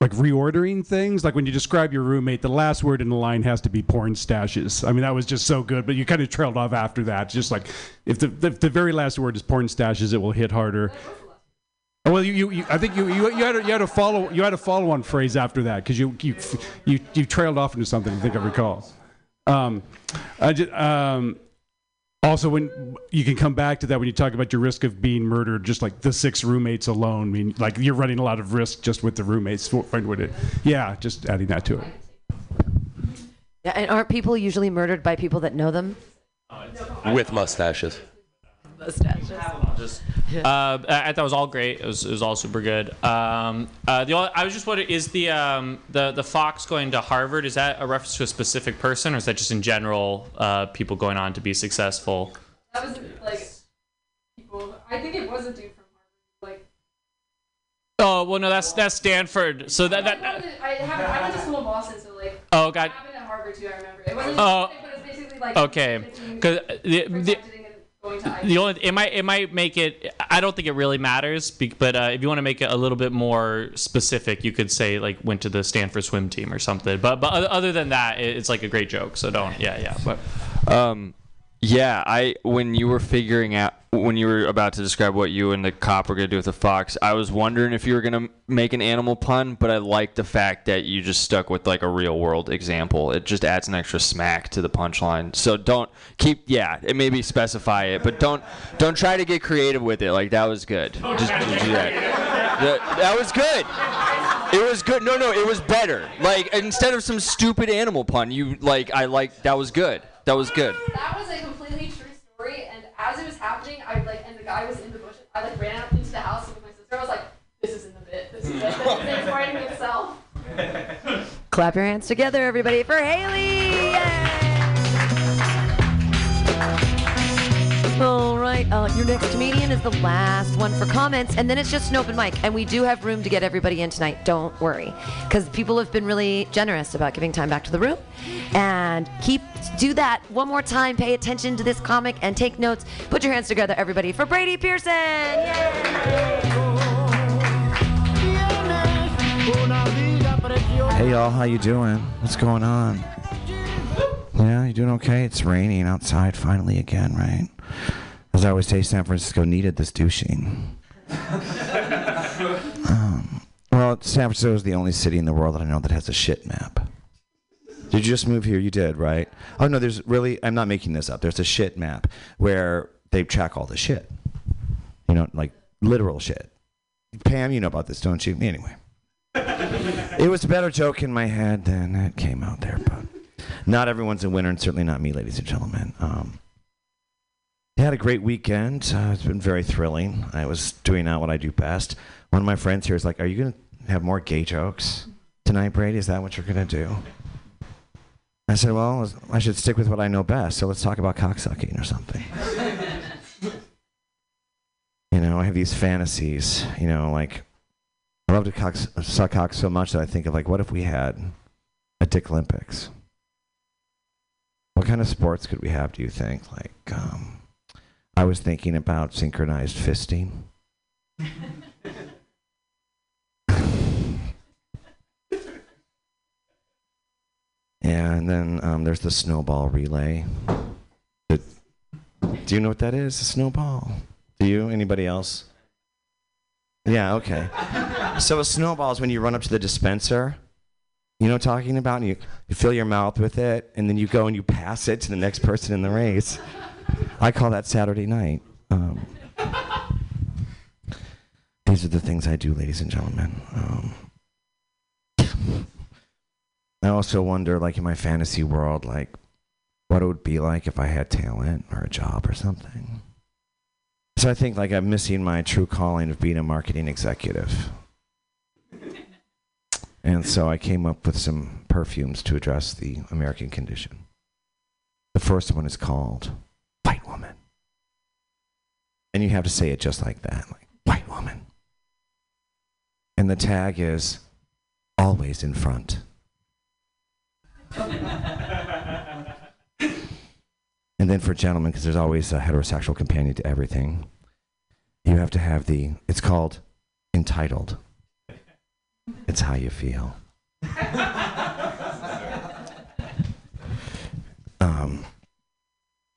like reordering things. Like when you describe your roommate, the last word in the line has to be porn stashes. I mean, that was just so good, but you kind of trailed off after that. Just like if the very last word is porn stashes, it will hit harder. Well, I think you had a follow-on phrase after that because you trailed off into something. I think I recall. Also, when you can come back to that when you talk about your risk of being murdered, just like the 6 roommates alone. I mean, like you're running a lot of risk just with the roommates. Yeah, just adding that to it. Yeah, and aren't people usually murdered by people that know them? With mustaches. I thought it was all great. It was all super good. I was just wondering, is the fox going to Harvard, is that a reference to a specific person, or is that just in general people going on to be successful? That was like people. I think it was a dude from Harvard. Like. Oh well, no, that's Stanford. So I went to school in Boston, so like. Oh God. It happened at Harvard too. I remember. It wasn't. Oh. But it was basically like. Okay. Because it might make it. I don't think it really matters, but if you want to make it a little bit more specific, you could say like went to the Stanford swim team or something. But other than that, it's like a great joke. So don't. Yeah. But when you were figuring out when you were about to describe what you and the cop were gonna do with the fox, I was wondering if you were gonna make an animal pun. But I like the fact that you just stuck with like a real world example. It just adds an extra smack to the punchline. So don't keep. Yeah, it maybe specify it, but don't try to get creative with it. Like that was good. Just do that. That was good. It was good. No, it was better. Like instead of some stupid animal pun, that was good. That was good. That was a completely true story, and as it was happening, and the guy was in the bush. I ran up into the house with my sister. I was like, "This isn't the bit. This is it." He's writing himself. Clap your hands together, everybody, for Haley! Yay! All right, your next comedian is the last one for comments, and then it's just an open mic, and we do have room to get everybody in tonight. Don't worry, because people have been really generous about giving time back to the room, and do that one more time. Pay attention to this comic and take notes. Put your hands together, everybody, for Brady Pearson. Yay! Hey, y'all. How you doing? What's going on? Yeah, you doing okay? It's raining outside finally again, right? As I always say, San Francisco needed this douching. Well, San Francisco is the only city in the world that I know that has a shit map. Did you just move here? You did, right? Oh, no, there's really, I'm not making this up. There's a shit map where they track all the shit. You know, like literal shit. Pam, you know about this, don't you? Anyway. It was a better joke in my head than it came out there, but not everyone's a winner, and certainly not me, ladies and gentlemen. I had a great weekend. It's been very thrilling. I was doing out what I do best. One of my friends here is like, are you going to have more gay jokes tonight, Brady? Is that what you're going to do? I said, well, I should stick with what I know best, so let's talk about cocksucking or something. You know, I have these fantasies, you know, like, I love to suck cock so much that I think of, like, what if we had a Dick Olympics? What kind of sports could we have, do you think? Like, I was thinking about synchronized fisting. And then there's the snowball relay. Do you know what that is? A snowball. Do you? Anybody else? Yeah, okay. So a snowball is when you run up to the dispenser, you know what I'm talking about, and you fill your mouth with it, and then you go and you pass it to the next person in the race. I call that Saturday night. These are the things I do, ladies and gentlemen. I also wonder, like, in my fantasy world, like, what it would be like if I had talent or a job or something. So I think, like, I'm missing my true calling of being a marketing executive. And so I came up with some perfumes to address the American condition. The first one is called White Woman. And you have to say it just like that, like, White Woman. And the tag is always in front. And then for gentlemen, because there's always a heterosexual companion to everything, you have to have the, it's called entitled. It's how you feel. I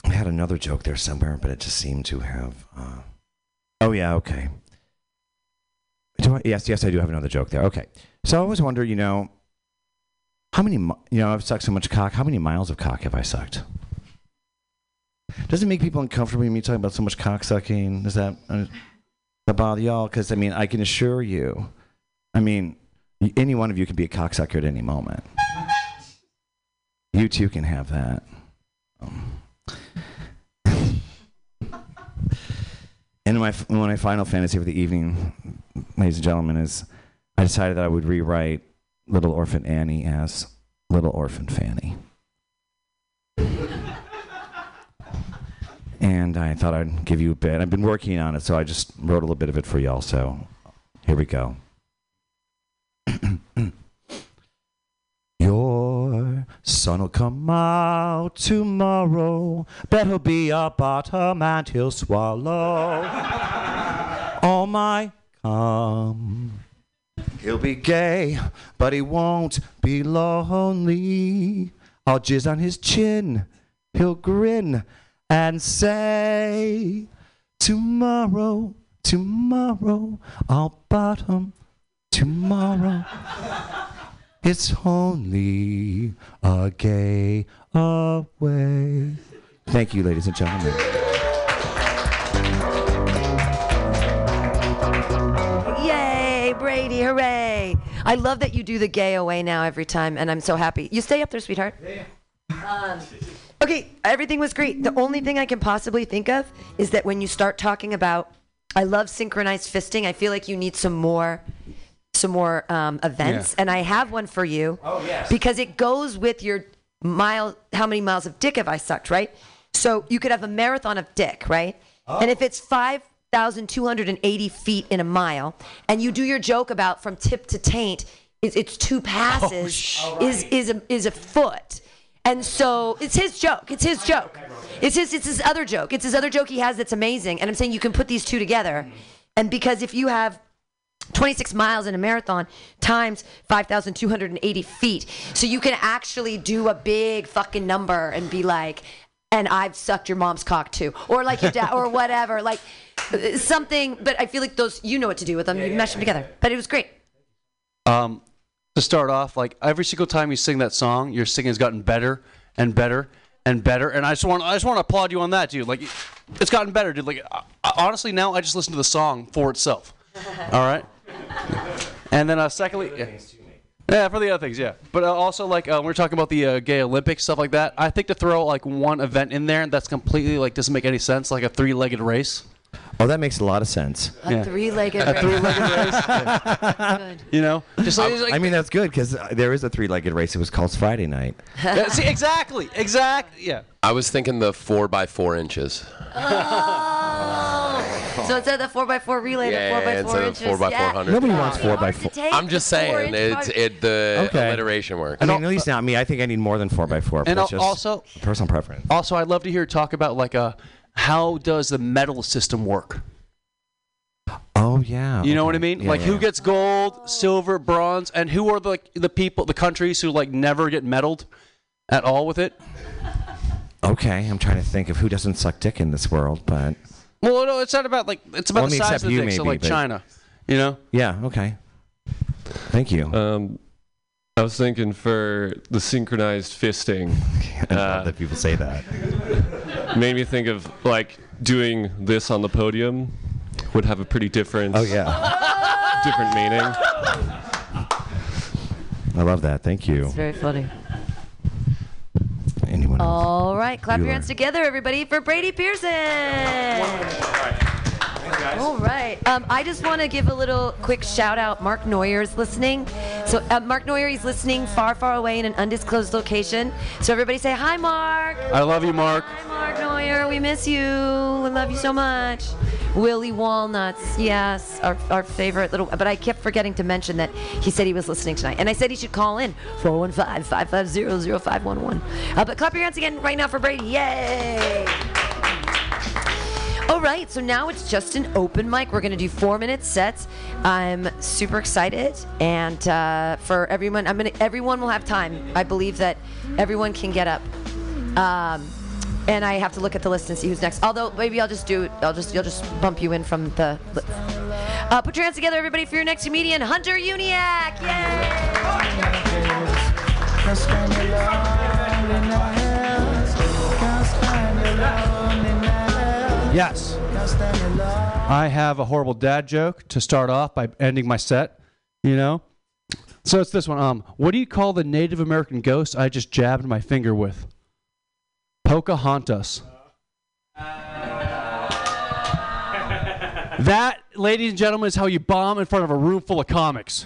had another joke there somewhere, but it just seemed to have, oh yeah, okay. Yes, I do have another joke there, okay. So I always wonder, you know, how many, you know, I've sucked so much cock, how many miles of cock have I sucked? Does it make people uncomfortable me talking about so much cock sucking? Does that bother y'all? Because, I mean, I can assure you, I mean, any one of you can be a cocksucker at any moment. You too can have that. And my final fantasy for the evening, ladies and gentlemen, is I decided that I would rewrite Little Orphan Annie as Little Orphan Fanny. And I thought I'd give you a bit. I've been working on it, so I just wrote a little bit of it for y'all, so here we go. Your son'll come out tomorrow, but he'll be a bottom and he'll swallow all my cum. He'll be gay, but he won't be lonely. I'll jizz on his chin, he'll grin and say, tomorrow, tomorrow, I'll bottom tomorrow. It's only a gay away. Thank you, ladies and gentlemen. Brady, hooray! I love that you do the gay away now every time, and I'm so happy. You stay up there, sweetheart. Yeah. Okay, everything was great. The only thing I can possibly think of is that when you start talking about, I love synchronized fisting. I feel like you need some more events, yeah. And I have one for you. Oh yes. Because it goes with your mile. How many miles of dick have I sucked? Right. So you could have a marathon of dick, right? Oh. And if it's 5,280 feet in a mile, and you do your joke about from tip to taint, it's two passes, oh, is a foot. And so it's his joke. It's his other joke. It's his other joke he has that's amazing. And I'm saying you can put these two together. And because if you have 26 miles in a marathon times 5,280 feet, so you can actually do a big fucking number and be like, and I've sucked your mom's cock too, or like your dad, or whatever, like something. But I feel like those, you know what to do with them. Yeah, you mesh them together. But it was great. To start off, like every single time you sing that song, your singing has gotten better and better and better. And I just want to applaud you on that, dude. Like, it's gotten better, dude. Like, honestly, now I just listen to the song for itself. All right. And then secondly, yeah. Yeah, for the other things, yeah. But also, like, we're talking about the gay Olympics, stuff like that. I think to throw, like, one event in there that's completely, like, doesn't make any sense, like a three-legged race. Oh, that makes a lot of sense. A three-legged race. A three-legged race. Yeah. Good. You know? Just like, I mean, that's good, because there is a three-legged race. It was called Friday night. See, exactly. Exactly. Yeah. I was thinking the 4x4 inches. Oh. So instead of the 4x4 relay, the 4x4 inches. 4x400. Nobody wants 4x4. I'm just saying, the alliteration works. I mean, at least not me. I think I need more than 4x4. And also, personal preference. Also, I'd love to hear talk about, like, how does the medal system work? Oh, yeah. You know what I mean? Yeah, like, who gets gold, silver, bronze, and who are the people, the countries who, like, never get medaled at all with it? Okay, I'm trying to think of who doesn't suck dick in this world, but... Well, no, it's not about, like, it's about the size of the dick, so, like, China, you know? Yeah, okay. Thank you. I was thinking for the synchronized fisting. I love that people say that. Made me think of, like, doing this on the podium would have a pretty different... Oh, yeah. ...different meaning. I love that. Thank you. It's very funny. Anyone else? All right, clap your hands together, everybody, for Brady Pearson. All right. I just want to give a little quick shout out. Mark Neuer is listening. So Mark Neuer, he's listening far, far away in an undisclosed location. So everybody say hi, Mark. I love you, Mark. Hi, Mark Neuer. We miss you. We love you so much. Willie Walnuts, yes, our favorite little. But I kept forgetting to mention that he said he was listening tonight, and I said he should call in 415-550-0511. But clap your hands again right now for Brady! Yay! All right, so now it's just an open mic. We're going to do 4-minute sets. I'm super excited, and for everyone, everyone will have time. I believe that everyone can get up. And I have to look at the list and see who's next. Although maybe I'll just bump you in from the list. Put your hands together, everybody, for your next comedian, Hunter Uniacke. Yay! Yes. I have a horrible dad joke to start off by ending my set. You know. So it's this one. What do you call the Native American ghost I just jabbed my finger with? Pocahontas. That, ladies and gentlemen, is how you bomb in front of a room full of comics.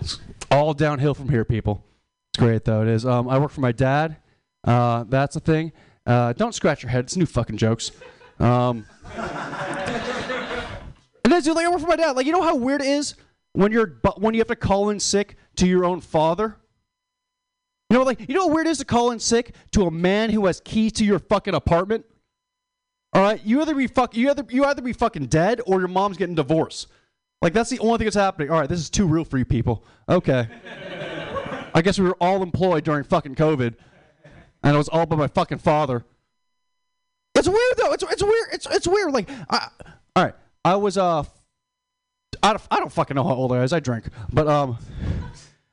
It's all downhill from here, people. It's great, though. It is. I work for my dad. That's a thing. Don't scratch your head. It's new fucking jokes. And that's like I work for my dad. Like, you know how weird it is when you have to call in sick to your own father? You know how weird it is to call in sick to a man who has keys to your fucking apartment? All right, you either be fucking dead or your mom's getting divorced. Like, that's the only thing that's happening. All right, this is too real for you people. Okay. I guess we were all employed during fucking COVID, and it was all by my fucking father. It's weird though. It's weird. It's weird. Like, I was I don't fucking know how old I was. I drink, but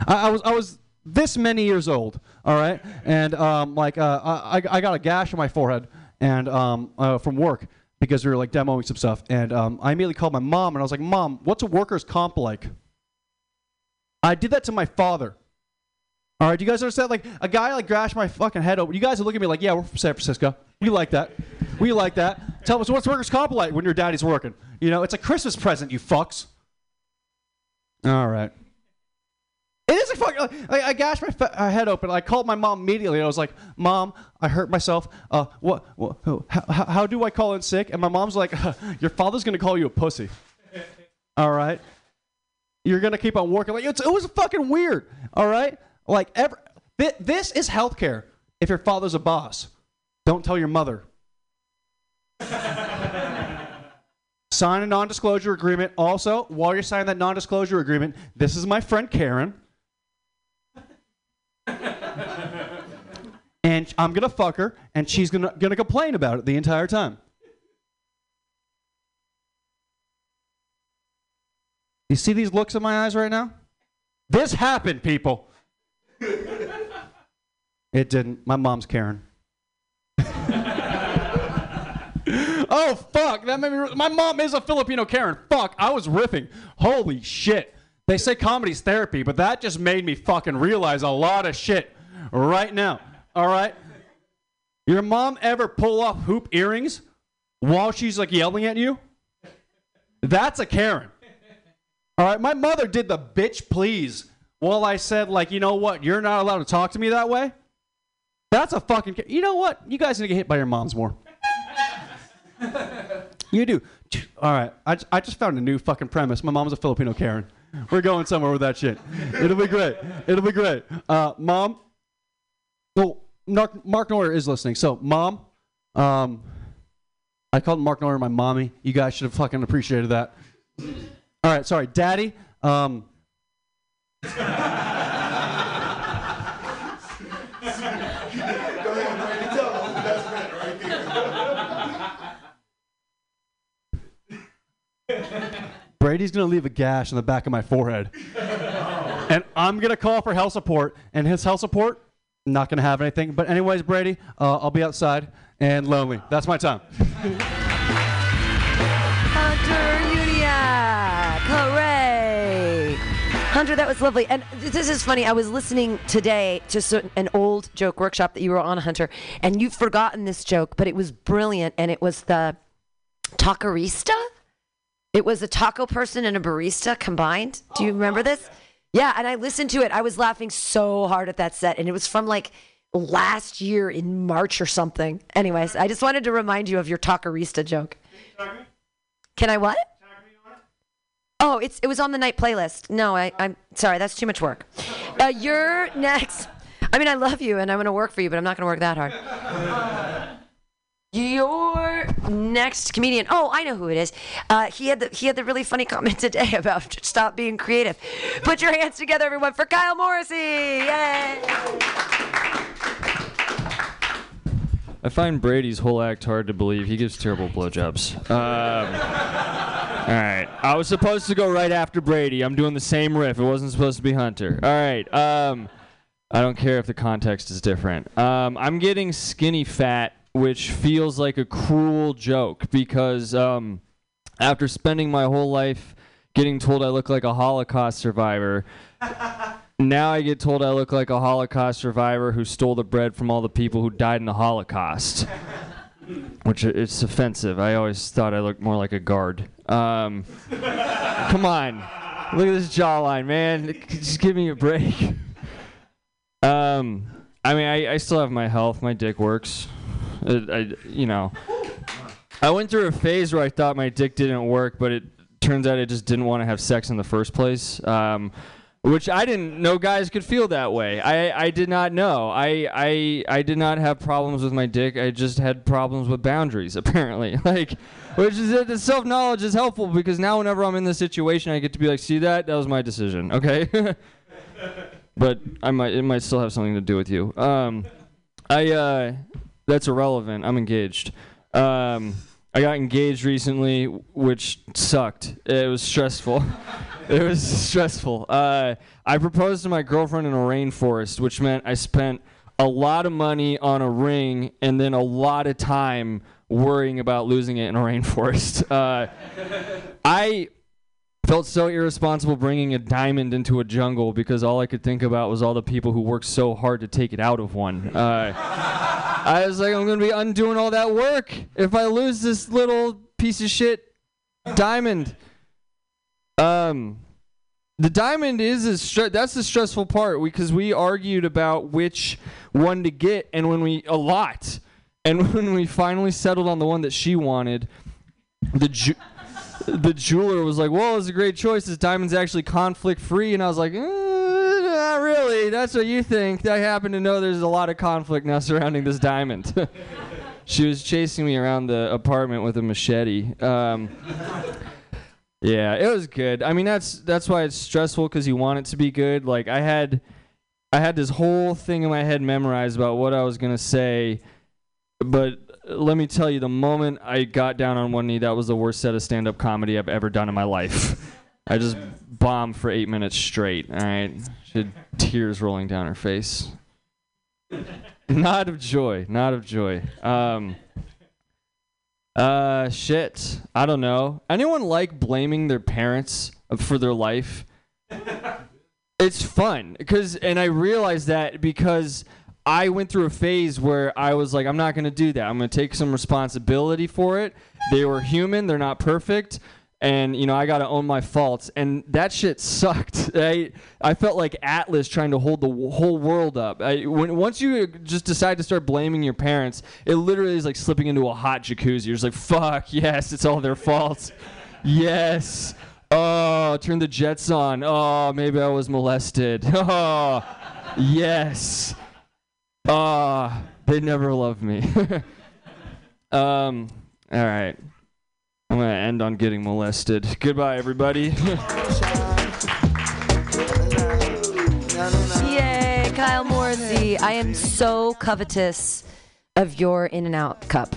I was this many years old, all right, and I got a gash on my forehead, and from work because we were like demoing some stuff, and I immediately called my mom, and I was like, "Mom, what's a workers' comp like?" I did that to my father. All right, do you guys understand? Like a guy like gashed my fucking head open. You guys are looking at me like, "Yeah, we're from San Francisco. We like that. We like that." Tell us what's workers' comp like when your daddy's working. You know, it's a Christmas present, you fucks. All right. It is a fucking... I gashed my head open. I called my mom immediately. And I was like, "Mom, I hurt myself. How do I call in sick?" And my mom's like, "Your father's going to call you a pussy. All right? You're going to keep on working." Like, it was fucking weird. All right? Like, this is healthcare. If your father's a boss, don't tell your mother. Sign a non-disclosure agreement. Also, while you're signing that non-disclosure agreement, this is my friend Karen. And I'm gonna fuck her, and she's gonna complain about it the entire time. You see these looks in my eyes right now? This happened, people. It didn't. My mom's Karen. Oh fuck! That made me. My mom is a Filipino Karen. Fuck! I was riffing. Holy shit! They say comedy's therapy, but that just made me fucking realize a lot of shit right now. All right? Your mom ever pull off hoop earrings while she's like yelling at you? That's a Karen. All right? My mother did the bitch please while I said, like, you know what? You're not allowed to talk to me that way. That's a fucking Karen. You know what? You guys need to get hit by your moms more. You do. All right. I just found a new fucking premise. My mom's a Filipino Karen. We're going somewhere with that shit. It'll be great. It'll be great. Mom. Oh, Mark Neuer is listening. So, Mom. I called Mark Neuer my mommy. You guys should have fucking appreciated that. All right. Sorry. Daddy. Brady's going to leave a gash in the back of my forehead. And I'm going to call for health support. And his health support, not going to have anything. But anyways, Brady, I'll be outside and lonely. That's my time. Hunter, Yulia, hooray. Hunter, that was lovely. And this is funny. I was listening today to an old joke workshop that you were on, Hunter. And you've forgotten this joke, but it was brilliant. And it was the taquerista. It was a taco person and a barista combined. Do you remember this? Yeah, and I listened to it. I was laughing so hard at that set, and it was from like last year in March or something. Anyways, I just wanted to remind you of your taquerista joke. Can I what? Oh, it was on the night playlist. No, I'm sorry. That's too much work. You're next. I mean, I love you, and I'm going to work for you, but I'm not going to work that hard. Your next comedian. Oh, I know who it is. He had the really funny comment today about stop being creative. Put your hands together, everyone, for Kyle Morrissey. Yay! I find Brady's whole act hard to believe. He gives terrible blowjobs. All right. I was supposed to go right after Brady. I'm doing the same riff. It wasn't supposed to be Hunter. All right. I don't care if the context is different. I'm getting skinny fat, which feels like a cruel joke because after spending my whole life getting told I look like a Holocaust survivor, now I get told I look like a Holocaust survivor who stole the bread from all the people who died in the Holocaust, which it's offensive. I always thought I looked more like a guard. Come on. Look at this jawline, man. Just give me a break. I mean, I still have my health. My dick works. I went through a phase where I thought my dick didn't work, but it turns out I just didn't want to have sex in the first place, which I didn't know guys could feel that way. I did not know. I did not have problems with my dick. I just had problems with boundaries, apparently. Which is the self-knowledge is helpful because now whenever I'm in this situation, I get to be like, see that? That was my decision, okay? But it might still have something to do with you. That's irrelevant. I'm engaged. I got engaged recently, which sucked. It was stressful. I proposed to my girlfriend in a rainforest, which meant I spent a lot of money on a ring and then a lot of time worrying about losing it in a rainforest. I felt so irresponsible bringing a diamond into a jungle because all I could think about was all the people who worked so hard to take it out of one. I was like, I'm going to be undoing all that work if I lose this little piece of shit diamond. The diamond is that's the stressful part because we argued about which one to get and when we finally settled on the one that she wanted, the jeweler was like, well, it's a great choice. This diamond's actually conflict-free. And I was like, not really. That's what you think. I happen to know there's a lot of conflict now surrounding this diamond. She was chasing me around the apartment with a machete. Yeah, it was good. I mean, that's why it's stressful because you want it to be good. Like, I had this whole thing in my head memorized about what I was going to say, but let me tell you, the moment I got down on one knee, that was the worst set of stand-up comedy I've ever done in my life. I just bombed for 8 minutes straight, all right? She had tears rolling down her face. Not of joy. Shit, I don't know. Anyone like blaming their parents for their life? It's fun and I realized that because I went through a phase where I was like, I'm not going to do that. I'm going to take some responsibility for it. They were human. They're not perfect. And, you know, I got to own my faults. And that shit sucked. I felt like Atlas trying to hold the whole world up. Once you just decide to start blaming your parents, it literally is like slipping into a hot jacuzzi. You're just like, fuck, yes, it's all their faults. Yes. Oh, turn the jets on. Oh, maybe I was molested. Oh, yes. Ah, they never loved me. All right. I'm going to end on getting molested. Goodbye, everybody. Yay, Kyle Morrissey. I am so covetous of your In-N-Out cup.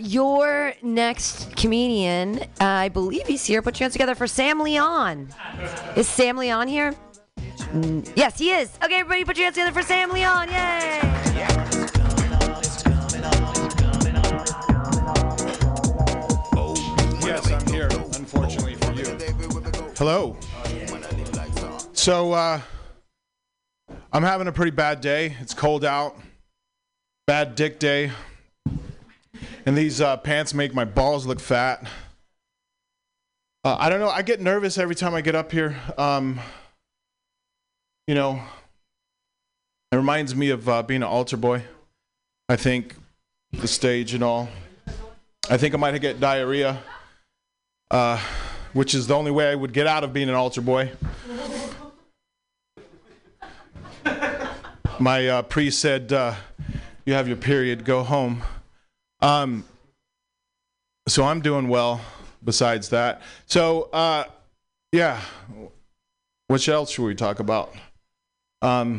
Your next comedian, I believe he's here. Put your hands together for Sam Leon. Is Sam Leon here? Yes, he is. Okay, everybody, put your hands together for Sam Leon. Yay! Yeah. Yes, I'm here, unfortunately for you. Hello. So, I'm having a pretty bad day. It's cold out. Bad dick day. And these pants make my balls look fat. I don't know. I get nervous every time I get up here. You know, it reminds me of being an altar boy. I think the stage and all. I think I might get diarrhea. Which is the only way I would get out of being an altar boy. My priest said, you have your period, go home. So I'm doing well besides that. So, yeah, what else should we talk about? Yeah,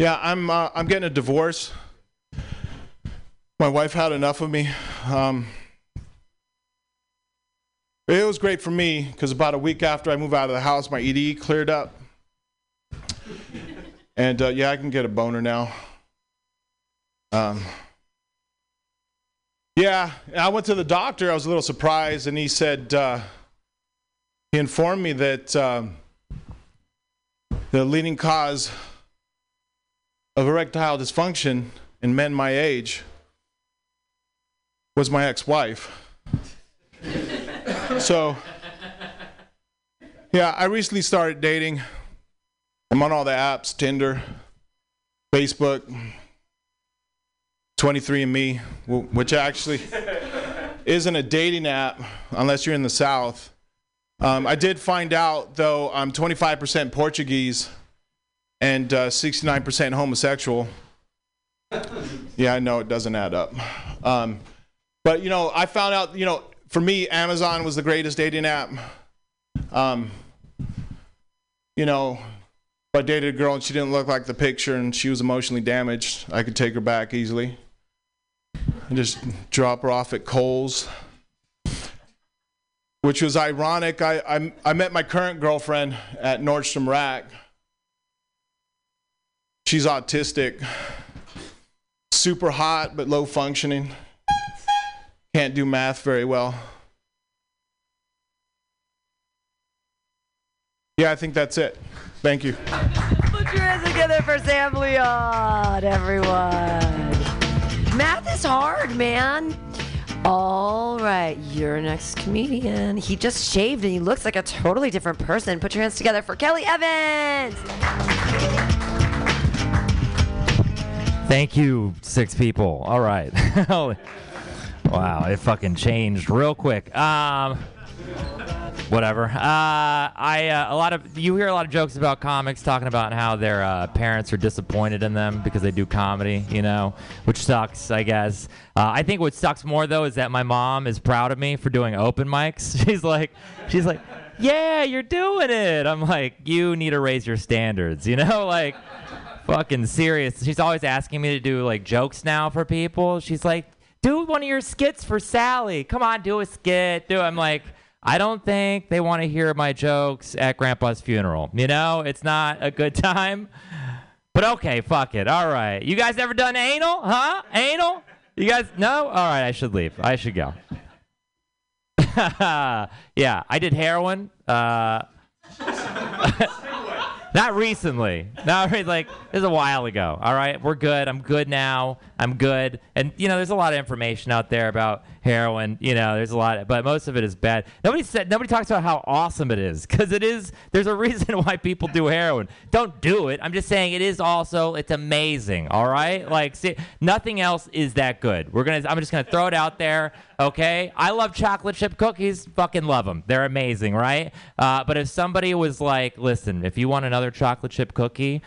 I'm getting a divorce. My wife had enough of me. It was great for me because about a week after I moved out of the house, my ED cleared up. And yeah, I can get a boner now. Yeah, I went to the doctor. I was a little surprised, and he said, he informed me that the leading cause of erectile dysfunction in men my age was my ex-wife. So, yeah, I recently started dating. I'm on all the apps, Tinder, Facebook, 23andMe, which actually isn't a dating app unless you're in the South. I did find out, though, I'm 25% Portuguese and 69% homosexual. Yeah, I know it doesn't add up. But, you know, I found out, you know, for me, Amazon was the greatest dating app. You know, if I dated a girl and she didn't look like the picture and she was emotionally damaged, I could take her back easily and just drop her off at Kohl's. Which was ironic. I met my current girlfriend at Nordstrom Rack. She's autistic, super hot but low functioning. Can't do math very well. Yeah, I think that's it. Thank you. Put your hands together for Sam Leon, everyone. Math is hard, man. All right, your next comedian. He just shaved and he looks like a totally different person. Put your hands together for Kelly Evans. Thank you, six people. All right. Wow, it fucking changed real quick. Whatever. You hear a lot of jokes about comics talking about how their parents are disappointed in them because they do comedy, you know, which sucks, I guess. I think what sucks more though is that my mom is proud of me for doing open mics. She's like, yeah, you're doing it. I'm like, you need to raise your standards, you know, like, fucking serious. She's always asking me to do like jokes now for people. She's like, do one of your skits for Sally. Come on, do a skit. I'm like, I don't think they want to hear my jokes at Grandpa's funeral. You know, it's not a good time. But okay, fuck it. All right. You guys ever done anal? Huh? Anal? You guys? No? All right, I should leave. I should go. Yeah, I did heroin. Not recently. No, like, this is a while ago. All right, we're good. I'm good now. I'm good. And, you know, there's a lot of information out there about heroin. You know, there's a lot, but most of it is bad. Nobody talks about how awesome it is, because it is. There's a reason why people do heroin. Don't do it. I'm just saying it is also, it's amazing. All right, like, see, nothing else is that good. I'm just gonna throw it out there. Okay, I love chocolate chip cookies. Fucking love them. They're amazing, right? But if somebody was like, listen, if you want another chocolate chip cookie,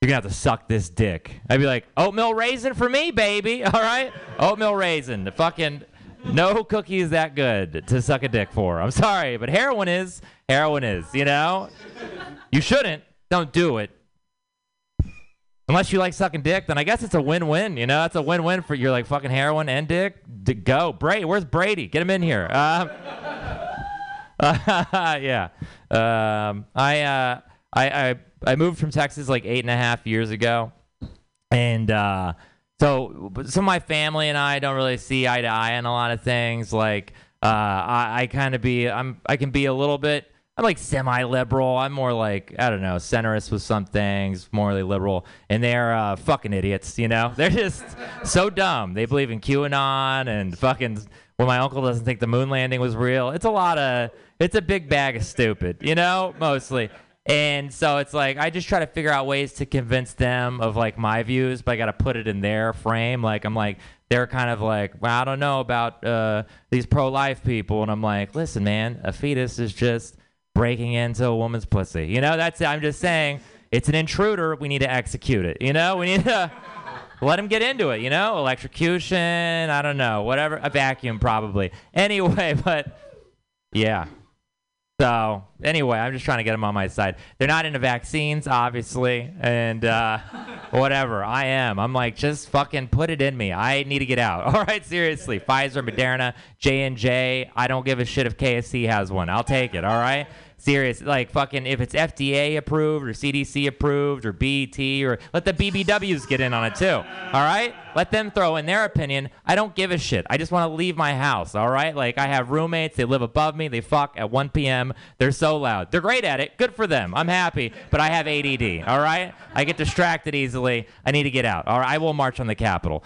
you're going to have to suck this dick. I'd be like, oatmeal raisin for me, baby. All right? Oatmeal raisin. The fucking no cookie is that good to suck a dick for. I'm sorry, but heroin is. Heroin is, you know? You shouldn't. Don't do it. Unless you like sucking dick, then I guess it's a win-win, you know? It's a win-win for you're like fucking heroin and dick. Go. Brady, where's Brady? Get him in here. Yeah. I moved from Texas like 8.5 years ago, and so my family and I don't really see eye to eye on a lot of things. Like I can be a little bit. I'm like semi-liberal. I'm more like, I don't know, centrist with some things, morally liberal. And they're fucking idiots, you know? They're just so dumb. They believe in QAnon and fucking, well, my uncle doesn't think the moon landing was real. It's a big bag of stupid, you know, mostly. And so it's like, I just try to figure out ways to convince them of like my views, but I got to put it in their frame. Like, I'm like, they're kind of like, well, I don't know about these pro-life people. And I'm like, listen, man, a fetus is just breaking into a woman's pussy. You know, that's it. I'm just saying, it's an intruder. We need to execute it. You know, we need to let him get into it. You know, electrocution, I don't know, whatever, a vacuum probably. Anyway, but yeah. So anyway, I'm just trying to get them on my side. They're not into vaccines, obviously, and whatever. I am. I'm like, just fucking put it in me. I need to get out. All right, seriously. Pfizer, Moderna, J&J. I don't give a shit if KFC has one. I'll take it, all right? Serious, like fucking, if it's FDA approved or CDC approved or BT, or let the BBWs get in on it too, all right? Let them throw in their opinion. I don't give a shit. I just want to leave my house, all right? Like, I have roommates. They live above me. They fuck at 1 p.m. They're so loud. They're great at it. Good for them. I'm happy, but I have ADD, all right? I get distracted easily. I need to get out, all right? I will march on the Capitol.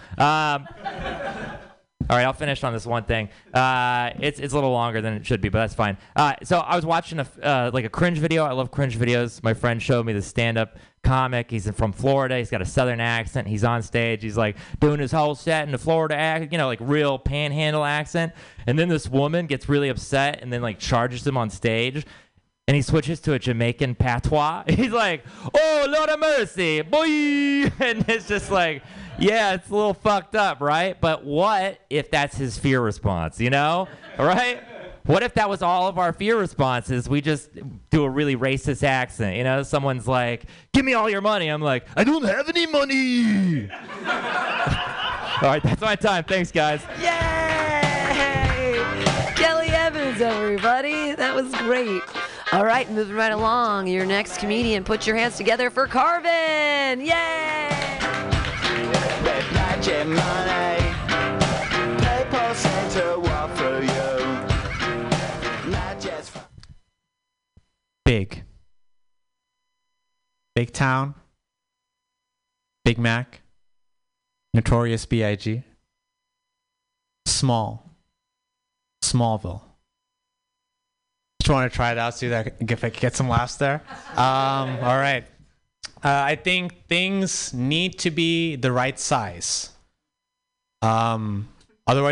All right, I'll finish on this one thing. It's a little longer than it should be, but that's fine. So I was watching a cringe video. I love cringe videos. My friend showed me the stand-up comic. He's from Florida. He's got a southern accent. He's on stage. He's like doing his whole set in the Florida accent, you know, like real panhandle accent. And then this woman gets really upset and then like charges him on stage. And he switches to a Jamaican patois. He's like, oh, Lord of mercy, boy. And it's just like, yeah, it's a little fucked up, right? But what if that's his fear response, you know? Right? What if that was all of our fear responses? We just do a really racist accent, you know? Someone's like, give me all your money. I'm like, I don't have any money. All right, that's my time. Thanks, guys. Yay! Kelly Evans, everybody. That was great. All right, moving right along. Your next comedian, put your hands together for Carvin. Yay! Big. Big Town. Big Mac. Notorious B.I.G. Small. Smallville. Just want to try it out, see if I can get some laughs there. All right. I think things need to be the right size. Otherwise,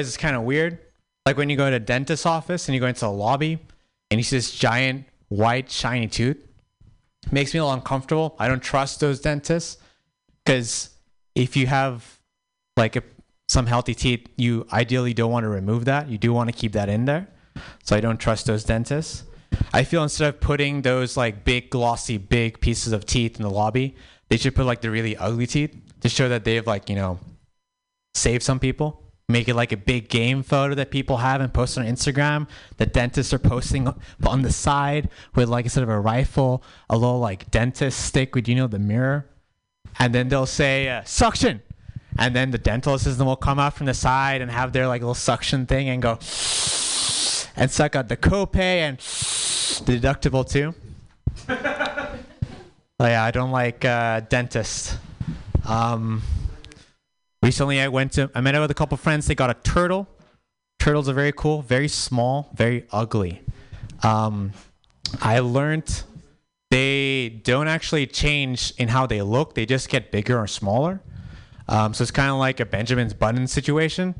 it's kind of weird. Like when you go to a dentist's office and you go into the lobby and you see this giant, white, shiny tooth. It makes me a little uncomfortable. I don't trust those dentists, because if you have like some healthy teeth, you ideally don't want to remove that. You do want to keep that in there. So I don't trust those dentists. I feel instead of putting those like big, glossy, big pieces of teeth in the lobby, they should put like the really ugly teeth to show that they've like, you know, saved some people. Make it like a big game photo that people have and post on Instagram. The dentists are posting on the side with like instead of a rifle, a little like dentist stick with, you know, the mirror. And then they'll say, suction. And then the dental assistant will come out from the side and have their like little suction thing and go... and suck out the copay and the deductible too. Yeah, I don't like dentists. Recently, I met up with a couple friends. They got a turtle. Turtles are very cool, very small, very ugly. I learned they don't actually change in how they look. They just get bigger or smaller. So it's kind of like a Benjamin's button situation.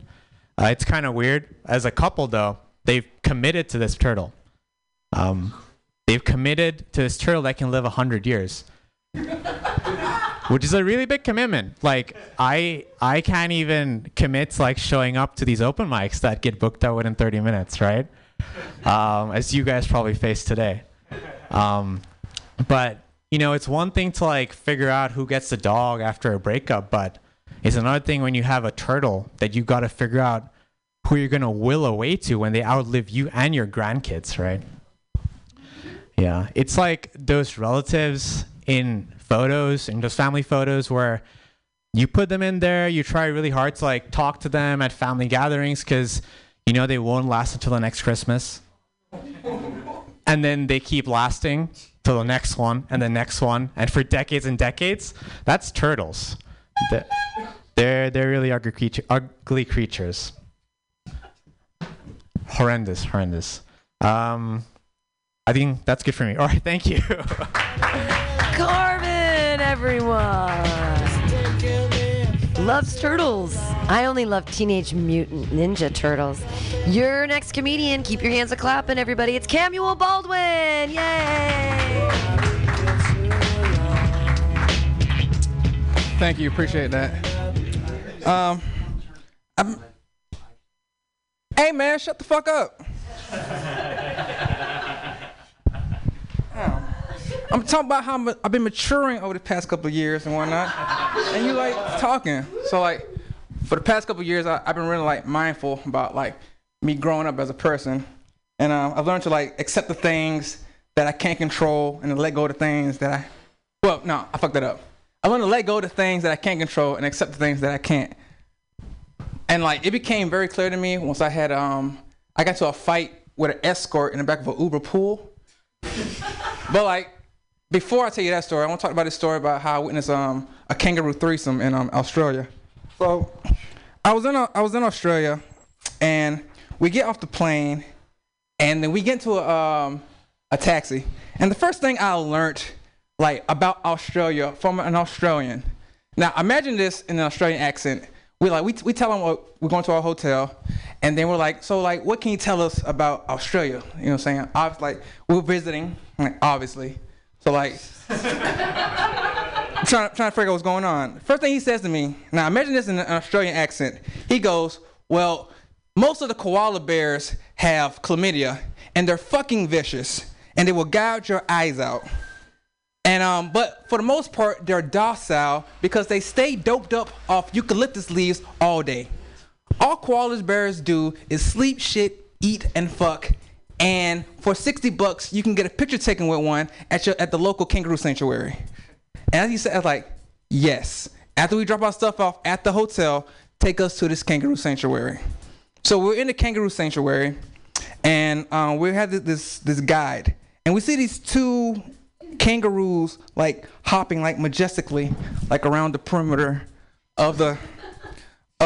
It's kind of weird. As a couple, though, they've committed to this turtle. They've committed to this turtle that can live 100 years. Which is a really big commitment. Like, I can't even commit to, like, showing up to these open mics that get booked out within 30 minutes, right? As you guys probably face today. But, you know, it's one thing to, like, figure out who gets the dog after a breakup, but it's another thing when you have a turtle that you got to figure out who you're going to will away to when they outlive you and your grandkids, right? Yeah, it's like those relatives in photos, in those family photos where you put them in there, you try really hard to like talk to them at family gatherings because you know they won't last until the next Christmas. And then they keep lasting till the next one and the next one and for decades and decades. That's turtles. They're really ugly creatures. Horrendous, horrendous. I think that's good for me. All right, thank you. Corbin, everyone. Loves turtles. I only love Teenage Mutant Ninja Turtles. Your next comedian, keep your hands a-clapping, everybody. It's Samuel Baldwin. Yay! Thank you. Appreciate that. Hey, man, shut the fuck up. I'm talking about how I've been maturing over the past couple of years and whatnot, and you like talking. So like, for the past couple of years, I've been really like mindful about like me growing up as a person, and I've learned to like accept the things that I can't control and to let go of the things that I. Well, no, I fucked that up. I learned to let go of the things that I can't control and accept the things that I can't. And like, it became very clear to me once I had I got to a fight with an escort in the back of an Uber pool, but like. Before I tell you that story, I want to talk about this story about how I witnessed a kangaroo threesome in Australia. So I was in Australia, and we get off the plane, and then we get into a taxi. And the first thing I learned like about Australia from an Australian. Now imagine this in an Australian accent. We tell them we're going to our hotel, and then we're like, so like what can you tell us about Australia? You know what I'm saying? I was like, we're visiting, like, obviously. So like, trying to figure out what's going on. First thing he says to me, now imagine this in an Australian accent. He goes, well, most of the koala bears have chlamydia and they're fucking vicious and they will gouge your eyes out. And but for the most part, they're docile because they stay doped up off eucalyptus leaves all day. All koala bears do is sleep, shit, eat, and fuck. And for $60, you can get a picture taken with one at the local kangaroo sanctuary. And as he said, I was like, yes. After we drop our stuff off at the hotel, take us to this kangaroo sanctuary. So we're in the kangaroo sanctuary, and we had this guide, and we see these two kangaroos like hopping like majestically like around the perimeter of the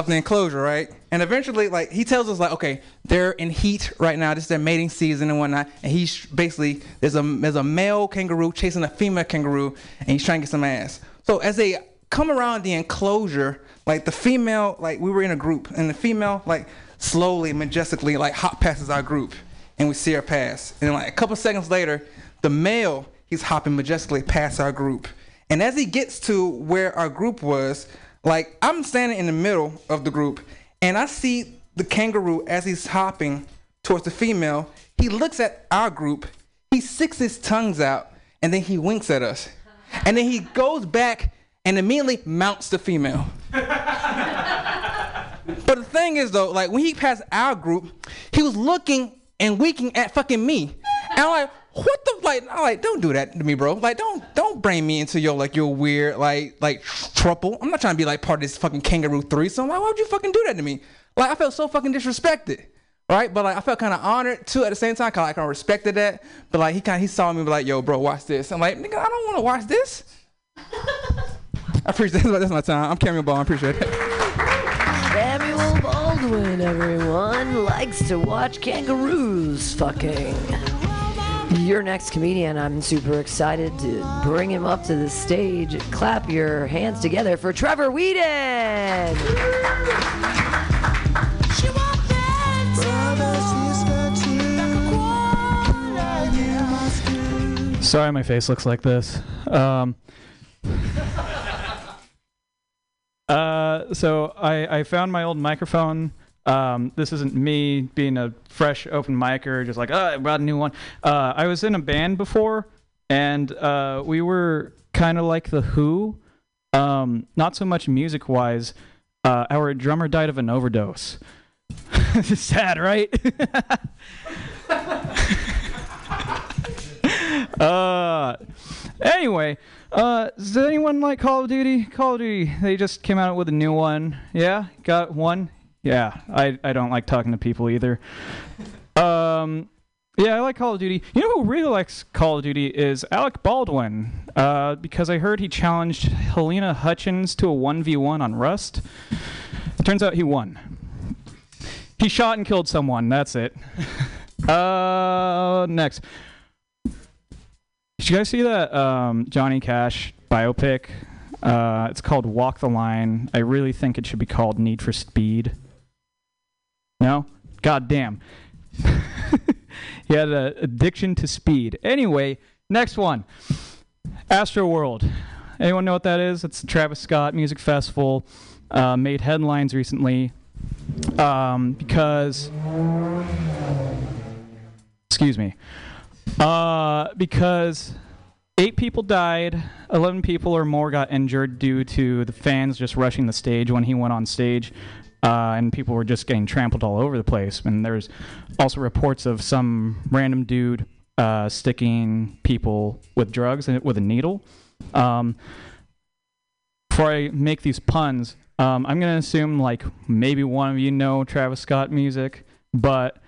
enclosure, right? And eventually, like, he tells us, like, okay, they're in heat right now. This is their mating season and whatnot. And he's basically, there's a male kangaroo chasing a female kangaroo, and he's trying to get some ass. So as they come around the enclosure, like, the female, like, we were in a group, and the female, like, slowly, majestically, like, hop passes our group, and we see her pass. And, like, a couple seconds later, the male, he's hopping majestically past our group. And as he gets to where our group was, like, I'm standing in the middle of the group, and I see the kangaroo as he's hopping towards the female. He looks at our group, he sticks his tongues out, and then he winks at us. And then he goes back and immediately mounts the female. But the thing is, though, like, when he passed our group, he was looking and winking at fucking me. And I'm like, what the, like, I'm like, don't do that to me, bro. Like, don't bring me into your, like, your weird, like, trouble. I'm not trying to be, like, part of this fucking kangaroo threesome. Like, why would you fucking do that to me? Like, I felt so fucking disrespected. All right, but like I felt kind of honored too at the same time, cause like I respected that. But like he saw me, and be like, "Yo, bro, watch this." I'm like, "Nigga, I don't want to watch this." I appreciate that. That's my time. I'm Samuel Baldwin. I appreciate that. Samuel Baldwin, everyone likes to watch kangaroos fucking. Your next comedian, I'm super excited to bring him up to the stage. Clap your hands together for Trevor Whedon. Sorry, my face looks like this. So I found my old microphone. This isn't me being a fresh open micer, just like, oh, I brought a new one. I was in a band before, and we were kind of like The Who. Not so much music-wise. Our drummer died of an overdose. Sad, right? Anyway, does anyone like Call of Duty? Call of Duty, they just came out with a new one. Yeah? Got one? Yeah, I don't like talking to people either. Yeah, I like Call of Duty. You know who really likes Call of Duty is Alec Baldwin, because I heard he challenged Helena Hutchins to a 1v1 on Rust. Turns out he won. He shot and killed someone, that's it. Next. Did you guys see that Johnny Cash biopic? It's called Walk the Line. I really think it should be called Need for Speed. No? God damn. He had an addiction to speed. Anyway, next one. Astroworld. Anyone know what that is? It's the Travis Scott Music Festival. Made headlines recently. Because 8 people died, 11 people or more got injured due to the fans just rushing the stage when he went on stage, and people were just getting trampled all over the place. And there's also reports of some random dude sticking people with drugs and with a needle. Before I make these puns, I'm going to assume like maybe one of you know Travis Scott music, but...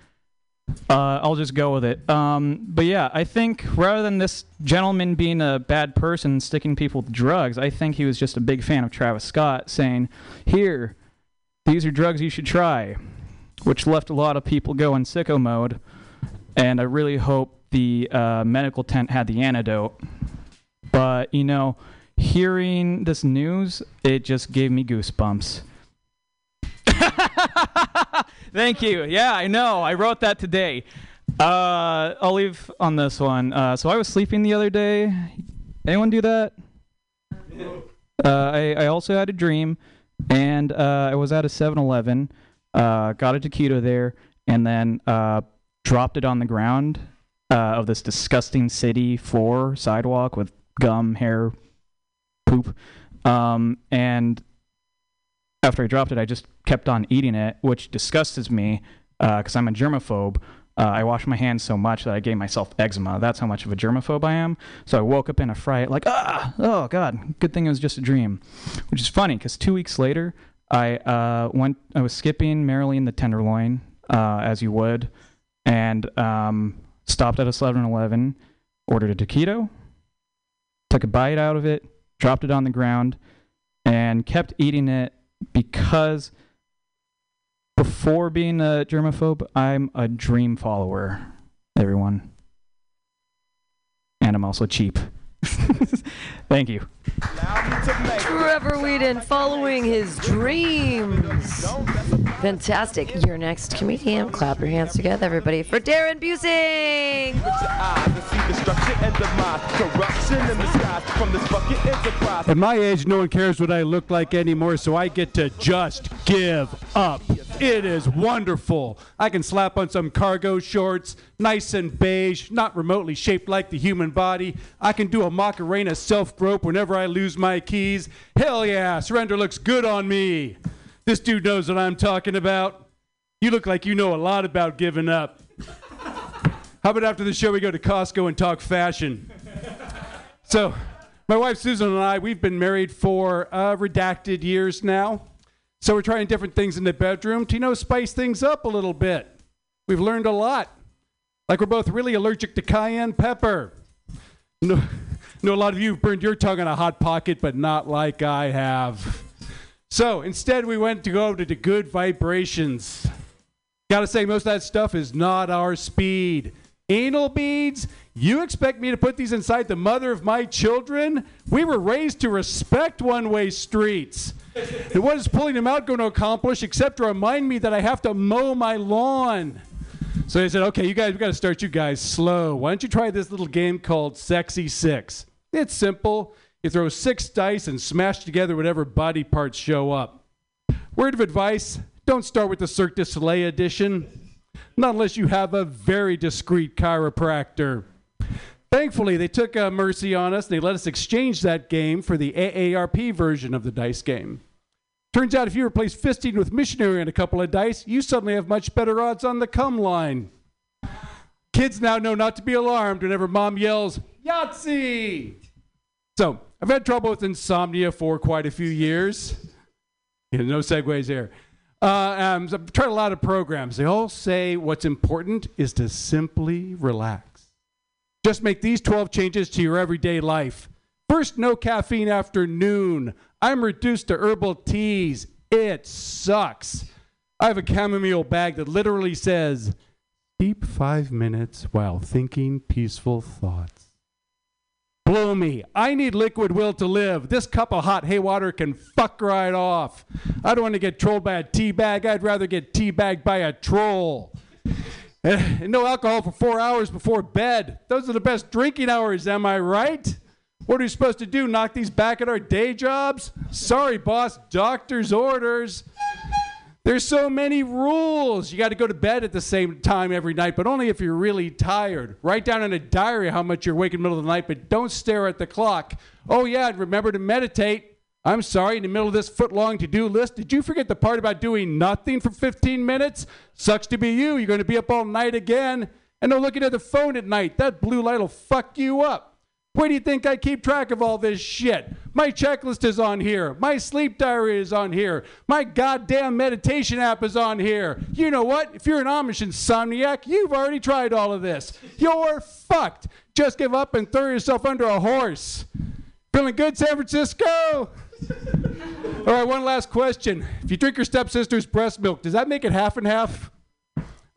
I'll just go with it. But yeah, I think rather than this gentleman being a bad person sticking people with drugs, I think he was just a big fan of Travis Scott saying, here, these are drugs you should try, which left a lot of people going sicko mode. And I really hope the medical tent had the antidote. But, you know, hearing this news, it just gave me goosebumps. Thank you. Yeah, I know. I wrote that today. I'll leave on this one. So I was sleeping the other day. Anyone do that? I also had a dream, and I was at a 7-Eleven, got a taquito there, and then dropped it on the ground of this disgusting city floor sidewalk with gum, hair, poop, and... After I dropped it, I just kept on eating it, which disgusts me because I'm a germaphobe. I wash my hands so much that I gave myself eczema. That's how much of a germaphobe I am. So I woke up in a fright like, oh, God, good thing it was just a dream, which is funny because 2 weeks later, I was skipping merrily in the Tenderloin, as you would, and stopped at a 7-Eleven, ordered a taquito, took a bite out of it, dropped it on the ground, and kept eating it. Because before being a germaphobe, I'm a dream follower, everyone. And I'm also cheap. Thank you. Trevor Whedon following his dreams. Fantastic. Your next comedian. Clap your hands together, everybody, for Darren Busing. At my age, no one cares what I look like anymore, so I get to just give up. It is wonderful. I can slap on some cargo shorts, nice and beige, not remotely shaped like the human body. I can do a Macarena self-grope whenever I lose my keys. Hell yeah, surrender looks good on me. This dude knows what I'm talking about. You look like you know a lot about giving up. How about after the show we go to Costco and talk fashion? So, my wife Susan and I, we've been married for redacted years now. So we're trying different things in the bedroom to, you know, spice things up a little bit. We've learned a lot. Like we're both really allergic to cayenne pepper. No, a lot of you have burned your tongue on a hot pocket, but not like I have. So instead, we went to go to the Good Vibrations. Gotta say, most of that stuff is not our speed. Anal beads? You expect me to put these inside the mother of my children? We were raised to respect one-way streets. And what is pulling them out going to accomplish except to remind me that I have to mow my lawn? So they said, okay, you guys, we got to start you guys slow. Why don't you try this little game called Sexy Six? It's simple. You throw six dice and smash together whatever body parts show up. Word of advice, don't start with the Cirque du Soleil edition, not unless you have a very discreet chiropractor. Thankfully, they took mercy on us, and they let us exchange that game for the AARP version of the dice game. Turns out if you replace fisting with missionary and a couple of dice, you suddenly have much better odds on the cum line. Kids now know not to be alarmed whenever mom yells, Yahtzee! So, I've had trouble with insomnia for quite a few years. Yeah, no segues here. So I've tried a lot of programs. They all say what's important is to simply relax. Just make these 12 changes to your everyday life. First, no caffeine after noon. I'm reduced to herbal teas. It sucks. I have a chamomile bag that literally says, "Deep 5 minutes while thinking peaceful thoughts." Blow me. I need liquid will to live. This cup of hot hay water can fuck right off. I don't want to get trolled by a tea bag. I'd rather get tea bagged by a troll. And no alcohol for 4 hours before bed. Those are the best drinking hours, am I right? What are we supposed to do, knock these back at our day jobs? Sorry, boss, doctor's orders. There's so many rules. You got to go to bed at the same time every night, but only if you're really tired. Write down in a diary how much you're awake in the middle of the night, but don't stare at the clock. Oh, yeah, and remember to meditate. I'm sorry, in the middle of this foot-long to-do list, did you forget the part about doing nothing for 15 minutes? Sucks to be you. You're going to be up all night again. And no looking at the phone at night. That blue light will fuck you up. Where do you think I keep track of all this shit? My checklist is on here. My sleep diary is on here. My goddamn meditation app is on here. You know what? If you're an Amish insomniac, you've already tried all of this. You're fucked. Just give up and throw yourself under a horse. Feeling good, San Francisco? All right, one last question. If you drink your stepsister's breast milk, does that make it half and half?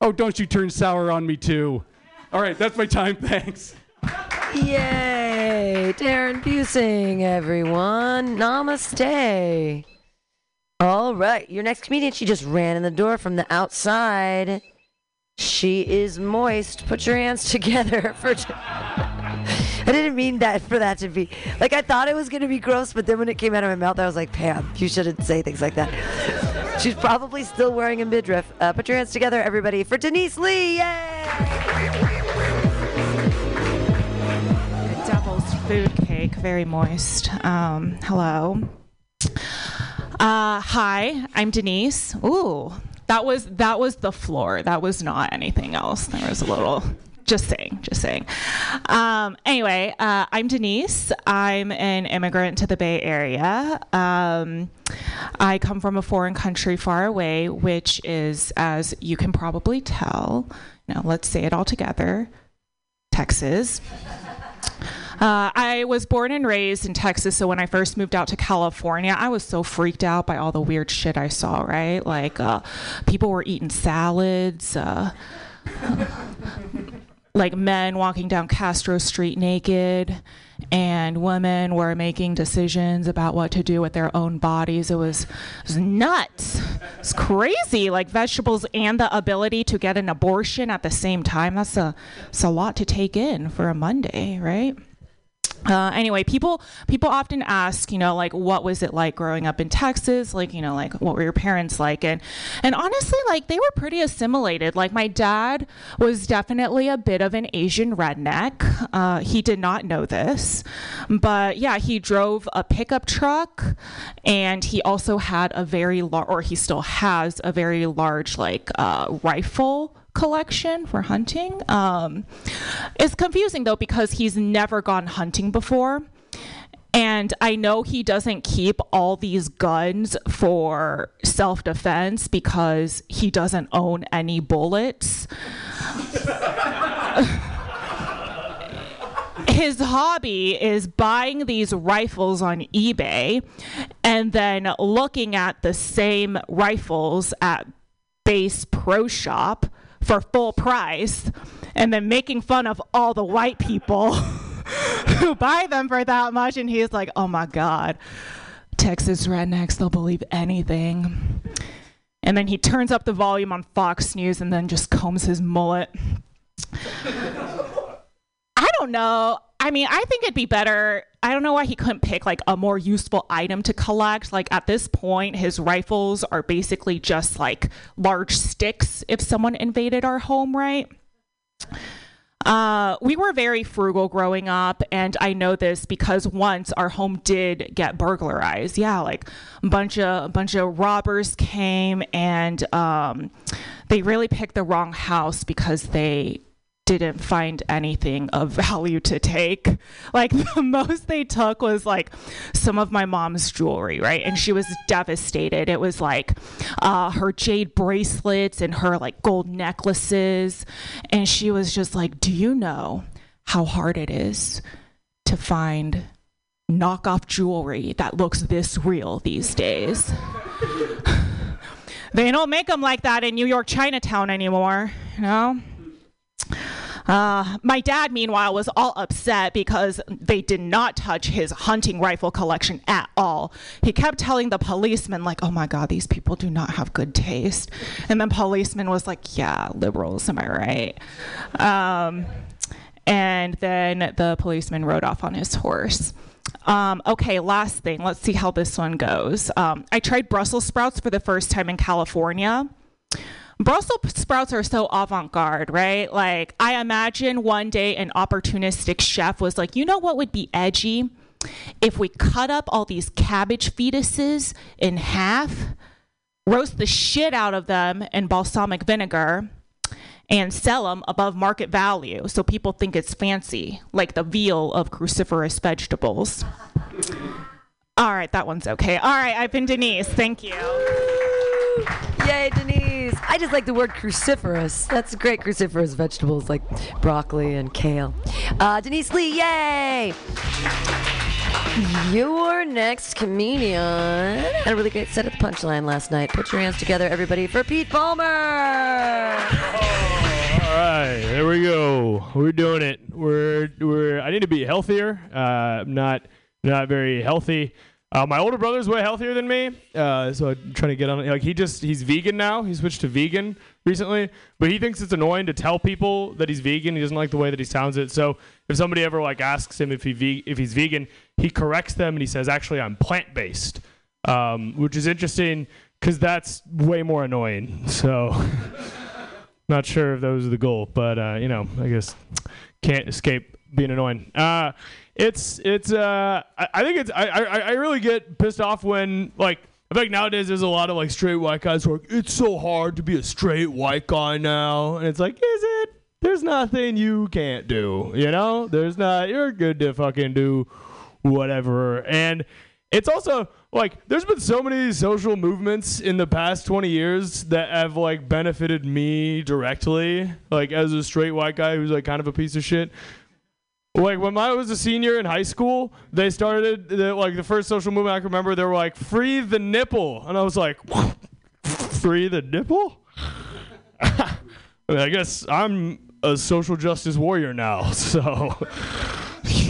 Oh, don't you turn sour on me, too. All right, that's my time. Thanks. Yay. Darren Busing, everyone. Namaste. All right, your next comedian, she just ran in the door from the outside. She is moist. Put your hands together for... I didn't mean that for that to be, like, I thought it was going to be gross, but then when it came out of my mouth, I was like, Pam, you shouldn't say things like that. She's probably still wearing a midriff. Put your hands together, everybody, for Denise Lee. Yay! Devil's food cake, very moist. Hello. Hi, I'm Denise. Ooh, that was the floor. That was not anything else. There was a little... Just saying. Anyway, I'm Denise. I'm an immigrant to the Bay Area. I come from a foreign country far away, which is, as you can probably tell, now let's say it all together, Texas. I was born and raised in Texas, so when I first moved out to California, I was so freaked out by all the weird shit I saw, right? Like, people were eating salads, like men walking down Castro Street naked, and women were making decisions about what to do with their own bodies. It was nuts. It's crazy. Like vegetables and the ability to get an abortion at the same time. That's a lot to take in for a Monday, right? Anyway, people often ask, like, what was it like growing up in Texas? Like, like, what were your parents like? And honestly, like, they were pretty assimilated. Like, my dad was definitely a bit of an Asian redneck. He did not know this. But, yeah, he drove a pickup truck, and he also had a very large, or he still has a very large, like, rifle collection for hunting. It's confusing though because he's never gone hunting before, And I know he doesn't keep all these guns for self-defense because he doesn't own any bullets. His hobby is buying these rifles on eBay and then looking at the same rifles at Base Pro Shop for full price and then making fun of all the white people who buy them for that much. And he's like, oh my God, Texas rednecks, they'll believe anything. And then he turns up the volume on Fox News and then just combs his mullet. I don't know. I mean, I think it'd be better. I don't know why he couldn't pick like a more useful item to collect. Like at this point, his rifles are basically just like large sticks if someone invaded our home, right? We were very frugal growing up, and I know this because once our home did get burglarized. Yeah, like a bunch of robbers came, and they really picked the wrong house because they didn't find anything of value to take. Like the most they took was like some of my mom's jewelry, right? And she was devastated. It was like her jade bracelets and her like gold necklaces. And she was just like, do you know how hard it is to find knockoff jewelry that looks this real these days? They don't make them like that in New York Chinatown anymore, you know? My dad, meanwhile, was all upset because they did not touch his hunting rifle collection at all. He kept telling the policeman, like, oh my God, these people do not have good taste. And the policeman was like, yeah, liberals, am I right? And then the policeman rode off on his horse. Okay, last thing. Let's see how this one goes. I tried Brussels sprouts for the first time in California. Brussels sprouts are so avant-garde, right? Like, I imagine one day an opportunistic chef was like, you know what would be edgy? If we cut up all these cabbage fetuses in half, roast the shit out of them in balsamic vinegar, and sell them above market value so people think it's fancy, like the veal of cruciferous vegetables. All right, that one's okay. All right, I've been Denise. Thank you. Yay, Denise. I just like the word cruciferous. That's great, cruciferous vegetables like broccoli and kale. Denise Lee, yay! Your next comedian. Had a really great set at the Punchline last night. Put your hands together, everybody, for Pete Palmer. Oh, all right, there we go. We're doing it. I need to be healthier. I'm not very healthy. My older brother's way healthier than me, so I'm trying to get on. Like he's vegan now. He switched to vegan recently, but he thinks it's annoying to tell people that he's vegan. He doesn't like the way that he sounds it. So if somebody ever like asks him if he's vegan, he corrects them and he says, "Actually, I'm plant-based," which is interesting because that's way more annoying. So not sure if that was the goal, but I guess can't escape being annoying. I really get pissed off when, like, I think nowadays there's a lot of, like, straight white guys who are like, it's so hard to be a straight white guy now. And it's like, is it? There's nothing you can't do, you know? You're good to fucking do whatever. And it's also, like, there's been so many social movements in the past 20 years that have, like, benefited me directly. Like, as a straight white guy who's, like, kind of a piece of shit. Like, when I was a senior in high school, they started, the first social movement I can remember, they were like, free the nipple. And I was like, free the nipple? I mean, I guess I'm a social justice warrior now, so.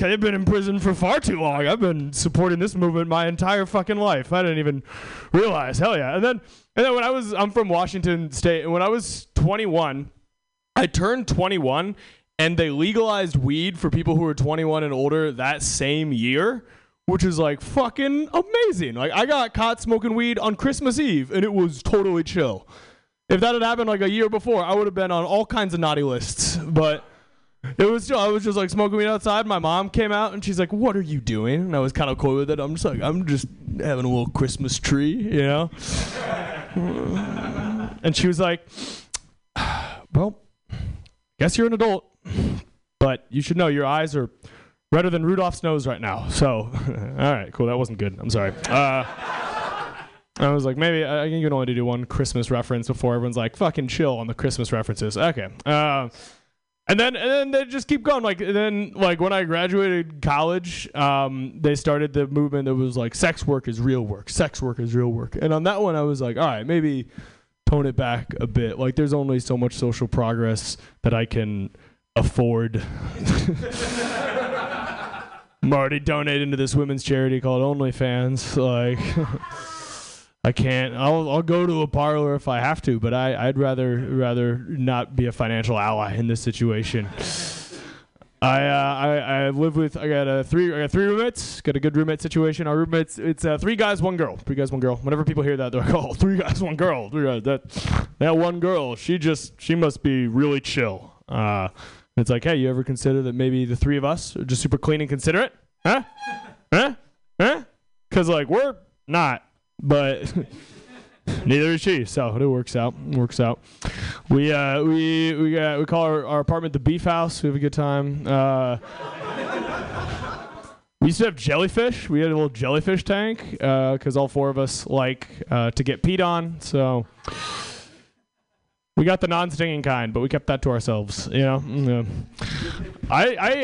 I've been in prison for far too long. I've been supporting this movement my entire fucking life. I didn't even realize. Hell yeah. And then when I'm from Washington State, and when I was 21, I turned 21, and they legalized weed for people who were 21 and older that same year, which is like fucking amazing. Like I got caught smoking weed on Christmas Eve and it was totally chill. If that had happened like a year before, I would have been on all kinds of naughty lists. But it was still, I was just like smoking weed outside. My mom came out and she's like, "What are you doing?" And I was kind of cool with it. I'm just like, I'm just having a little Christmas tree, you know? And she was like, "Well, guess you're an adult. But you should know your eyes are redder than Rudolph's nose right now. So, all right, cool. That wasn't good. I'm sorry. I was like, maybe I can only do one Christmas reference before everyone's like, fucking chill on the Christmas references. Okay. And then they just keep going. Like, then, like, when I graduated college, they started the movement that was like, sex work is real work. Sex work is real work. And on that one, I was like, all right, maybe tone it back a bit. Like, there's only so much social progress that I can afford. I'm already donated into this women's charity called OnlyFans. Like, I can't. I'll go to a parlor if I have to, but I'd rather not be a financial ally in this situation. I live with. I got three roommates. Got a good roommate situation. Our roommates. It's three guys, one girl. Three guys, one girl. Whenever people hear that, they're like, "Oh, three guys, one girl." Three guys. That one girl. She must be really chill. It's like, hey, you ever consider that maybe the three of us are just super clean and considerate? Huh? Huh? Huh? Because, like, we're not, but neither is she. So it works out. It works out. We call our apartment the Beef House. We have a good time. We used to have jellyfish. We had a little jellyfish tank because all four of us like to get peed on. So... we got the non-stinging kind, but we kept that to ourselves, you know? Yeah.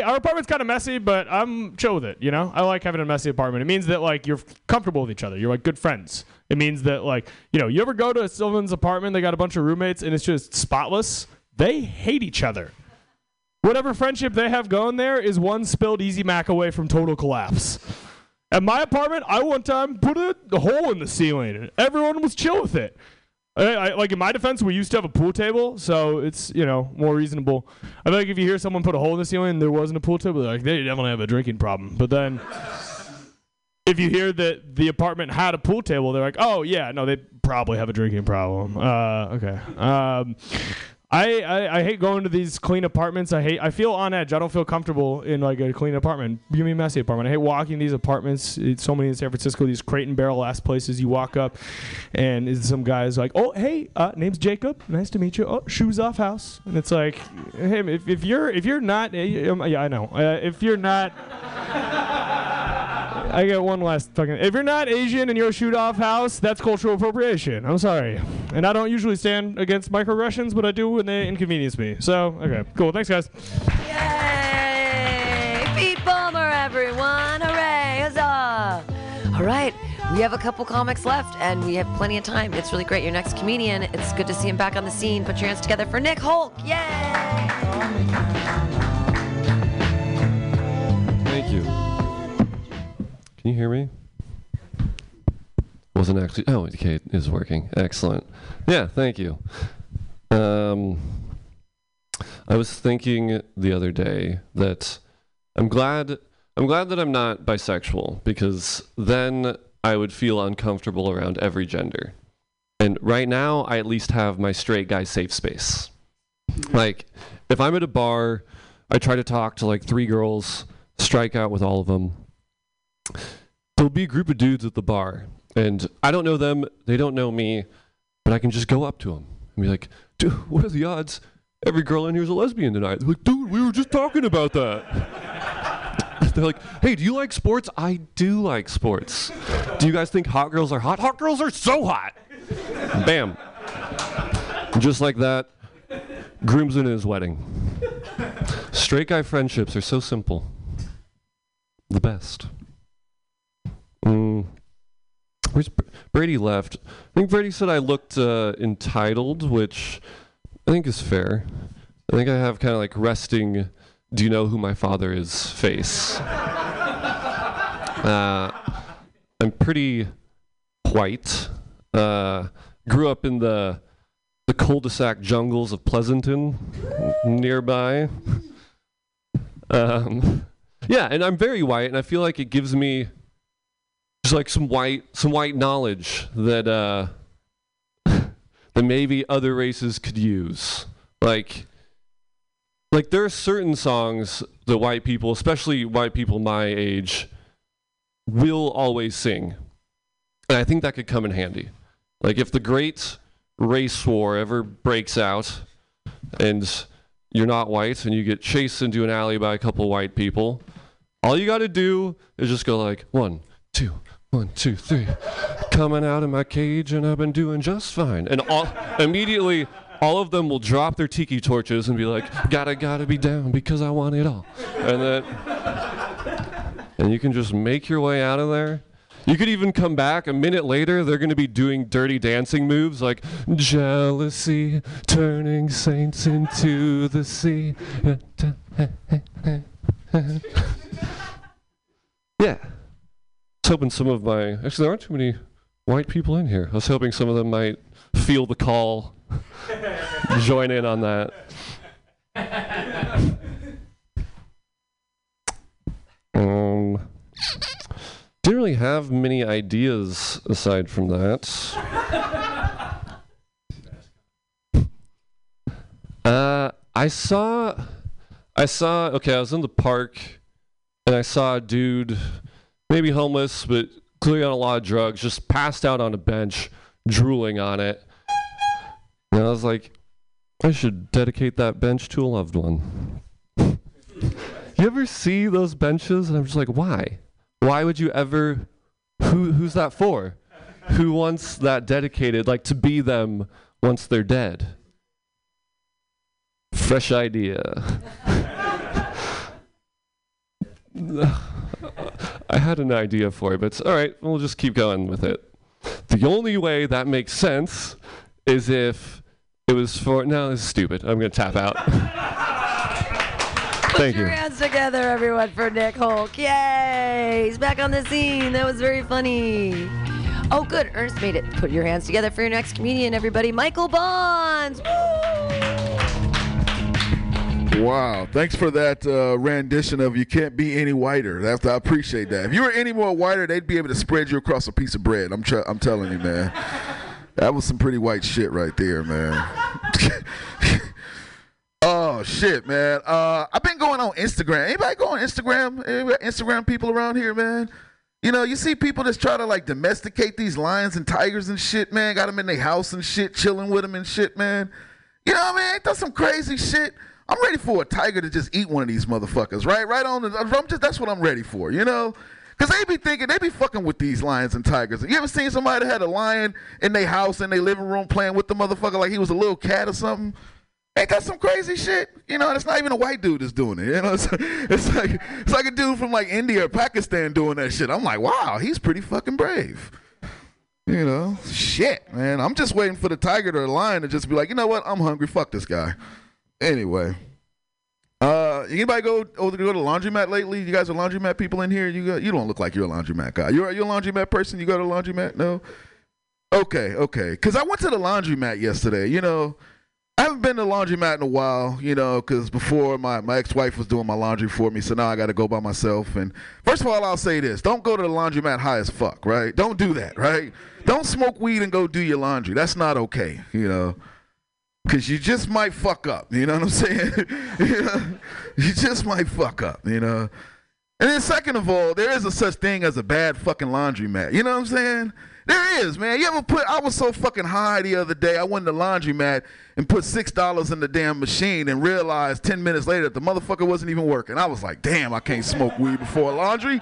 Our apartment's kind of messy, but I'm chill with it, you know? I like having a messy apartment. It means that, like, you're comfortable with each other. You're, like, good friends. It means that, like, you know, you ever go to someone's apartment, they got a bunch of roommates, and it's just spotless? They hate each other. Whatever friendship they have going there is one spilled Easy Mac away from total collapse. At my apartment, I one time put a hole in the ceiling, and everyone was chill with it. Like, in my defense, we used to have a pool table, so it's, you know, more reasonable. I feel like if you hear someone put a hole in the ceiling and there wasn't a pool table, they're like, they definitely have a drinking problem. But then if you hear that the apartment had a pool table, they're like, oh, yeah, no, they probably have a drinking problem. Okay. I hate going to these clean apartments. I feel on edge. I don't feel comfortable in, like, a clean apartment. Give me a messy apartment. I hate walking these apartments. It's so many in San Francisco, these Crate and Barrel ass places. You walk up, and some guy's like, "Oh, hey, name's Jacob. Nice to meet you. Oh, shoes off house." And it's like, hey, if you're not, yeah, I know. If you're not, I got one last fucking. If you're not Asian and you're a shoot off house, that's cultural appropriation. I'm sorry. And I don't usually stand against microaggressions, but I do when they inconvenience me. So, okay, cool. Thanks, guys. Yay! Pete Palmer, everyone. Hooray! Huzzah! All right, we have a couple comics left, and we have plenty of time. It's really great. Your next comedian. It's good to see him back on the scene. Put your hands together for Nick Hulk. Yay! Thank you. Can you hear me? Wasn't actually. Oh, okay, it is working. Excellent. Yeah, thank you. I was thinking the other day that I'm glad that I'm not bisexual, because then I would feel uncomfortable around every gender. And right now, I at least have my straight guy safe space. Like, if I'm at a bar, I try to talk to like three girls, strike out with all of them. There'll be a group of dudes at the bar. And I don't know them, they don't know me, but I can just go up to them and be like, dude, what are the odds every girl in here is a lesbian tonight? They're like, dude, we were just talking about that. They're like, hey, do you like sports? I do like sports. Do you guys think hot girls are hot? Hot girls are so hot. Bam. Just like that, groom's in his wedding. Straight guy friendships are so simple. The best. Where's Brady left? I think Brady said I looked entitled, which I think is fair. I think I have kind of like resting, do you know who my father is face. I'm pretty white. Grew up in the cul-de-sac jungles of Pleasanton nearby. Yeah, and I'm very white, and I feel like it gives me like some white knowledge that that maybe other races could use. Like there are certain songs that white people, especially white people my age, will always sing. And I think that could come in handy. Like if the great race war ever breaks out and you're not white and you get chased into an alley by a couple white people, All you got to do is just go like, one, two, one, two, three. Coming out of my cage and I've been doing just fine. And all, immediately, all of them will drop their tiki torches and be like, gotta be down because I want it all. And then, and you can just make your way out of there. You could even come back a minute later, they're gonna be doing dirty dancing moves like jealousy, turning saints into the sea. Yeah. I was hoping some of my, actually there aren't too many white people in here. I was hoping some of them might feel the call, join in on that. Didn't really have many ideas aside from that. I saw. Okay, I was in the park, and I saw a dude, maybe homeless, but clearly on a lot of drugs, just passed out on a bench, drooling on it. And I was like, I should dedicate that bench to a loved one. You ever see those benches? And I'm just like, why? Why would you ever, who's that for? Who wants that dedicated, like to be them once they're dead? Fresh idea. I had an idea for it, but all right, we'll just keep going with it. The only way that makes sense is if it was for, no, this is stupid. I'm going to tap out. Thank you. Put your hands together, everyone, for Nick Hulk. Yay! He's back on the scene. That was very funny. Oh, good. Ernest made it. Put your hands together for your next comedian, everybody. Michael Bonds. Woo! Wow. Thanks for that rendition of You Can't Be Any Whiter. That's, I appreciate that. If you were any more whiter, they'd be able to spread you across a piece of bread. I'm telling you, man. That was some pretty white shit right there, man. Oh, shit, man. I've been going on Instagram. Anybody go on Instagram? Anybody Instagram people around here, man? You know, you see people that's trying to, like, domesticate these lions and tigers and shit, man. Got them in their house and shit, chilling with them and shit, man. You know what I mean? Ain't that some crazy shit? I'm ready for a tiger to just eat one of these motherfuckers, right? Right on. That's what I'm ready for, you know? Because they be thinking, they be fucking with these lions and tigers. You ever seen somebody that had a lion in their house, in their living room, playing with the motherfucker like he was a little cat or something? Ain't that some crazy shit? You know, and it's not even a white dude that's doing it. You know, it's like a dude from like India or Pakistan doing that shit. I'm like, wow, he's pretty fucking brave. You know, shit, man. I'm just waiting for the tiger or the lion to just be like, you know what? I'm hungry. Fuck this guy. Anyway, anybody go to laundromat lately? You guys are laundromat people in here? You don't look like you're a laundromat guy. You're a laundromat person. You go to laundromat? No. Okay. Because I went to the laundromat yesterday. You know. I haven't been to the laundromat in a while, you know, because before my ex-wife was doing my laundry for me, so now I got to go by myself. And first of all, I'll say this. Don't go to the laundromat high as fuck, right? Don't do that, right? Don't smoke weed and go do your laundry. That's not okay, you know, because you just might fuck up, you know what I'm saying? You know? You just might fuck up, you know. And then second of all, there is a such thing as a bad fucking laundromat, you know what I'm saying? There is, man. I was so fucking high the other day, I went to the laundromat and put $6 in the damn machine and realized 10 minutes later that the motherfucker wasn't even working. I was like, damn, I can't smoke weed before laundry.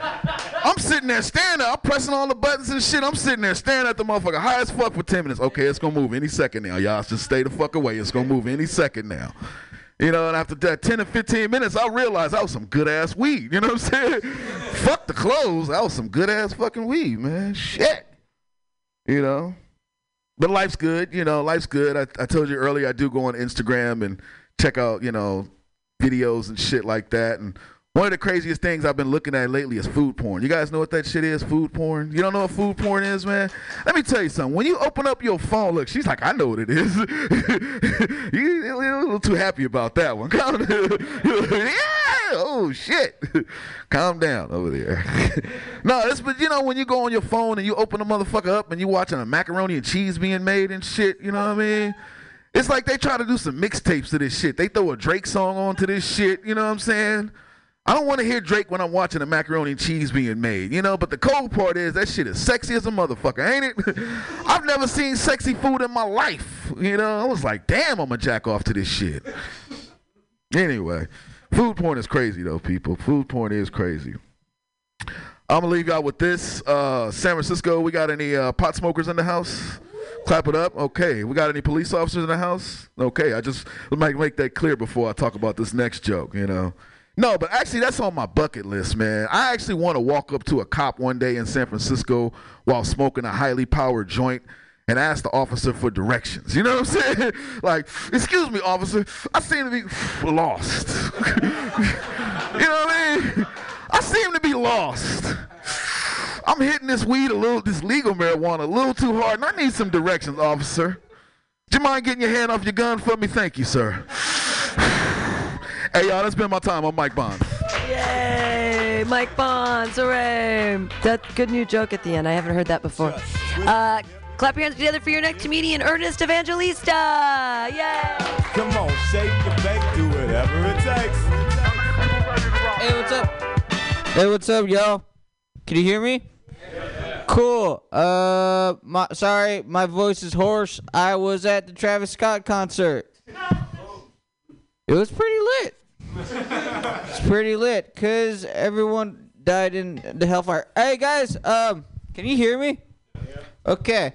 I'm sitting there standing. I'm pressing all the buttons and shit. I'm sitting there staring at the motherfucker high as fuck for 10 minutes. Okay, it's going to move any second now. Y'all just stay the fuck away. It's going to move any second now. You know, and after that 10 or 15 minutes, I realized that was some good-ass weed. You know what I'm saying? Fuck the clothes. That was some good-ass fucking weed, man. Shit. You know? But life's good. You know, life's good. I told you earlier I do go on Instagram and check out, you know, videos and shit like that. And one of the craziest things I've been looking at lately is food porn. You guys know what that shit is, food porn? You don't know what food porn is, man? Let me tell you something. When you open up your phone, look, she's like, I know what it is. You're a little too happy about that one. Yeah! Oh, shit. Calm down over there. No, it's, but you know, when you go on your phone and you open the motherfucker up and you watching a macaroni and cheese being made and shit, you know what I mean? It's like they try to do some mixtapes to this shit. They throw a Drake song onto this shit, you know what I'm saying? I don't want to hear Drake when I'm watching a macaroni and cheese being made, you know? But the cold part is that shit is sexy as a motherfucker, ain't it? I've never seen sexy food in my life, you know? I was like, damn, I'm a jack off to this shit. Anyway, Food porn is crazy, though, people. Food porn is crazy. I'm going to leave y'all with this. San Francisco, we got any pot smokers in the house? Clap it up. Okay. We got any police officers in the house? Okay. I just might make that clear before I talk about this next joke, you know. No, but actually that's on my bucket list, man. I actually want to walk up to a cop one day in San Francisco while smoking a highly powered joint and ask the officer for directions. You know what I'm saying? Like, excuse me, officer, I seem to be lost. You know what I mean? I seem to be lost. I'm hitting this weed this legal marijuana a little too hard, and I need some directions, officer. Do you mind getting your hand off your gun for me? Thank you, sir. Hey, y'all, that's been my time. I'm Mike Bonds. Yay, Mike Bonds, hooray. That good new joke at the end. I haven't heard that before. Clap your hands together for your next comedian, Ernest Evangelista. Yay. Come on, shake your back, do whatever it takes. Hey, what's up? Hey, what's up, y'all? Can you hear me? Yeah. Cool. Sorry, my voice is hoarse. I was at the Travis Scott concert. It was pretty lit. It's pretty lit because everyone died in the hellfire. Hey guys, can you hear me? Yeah. Okay.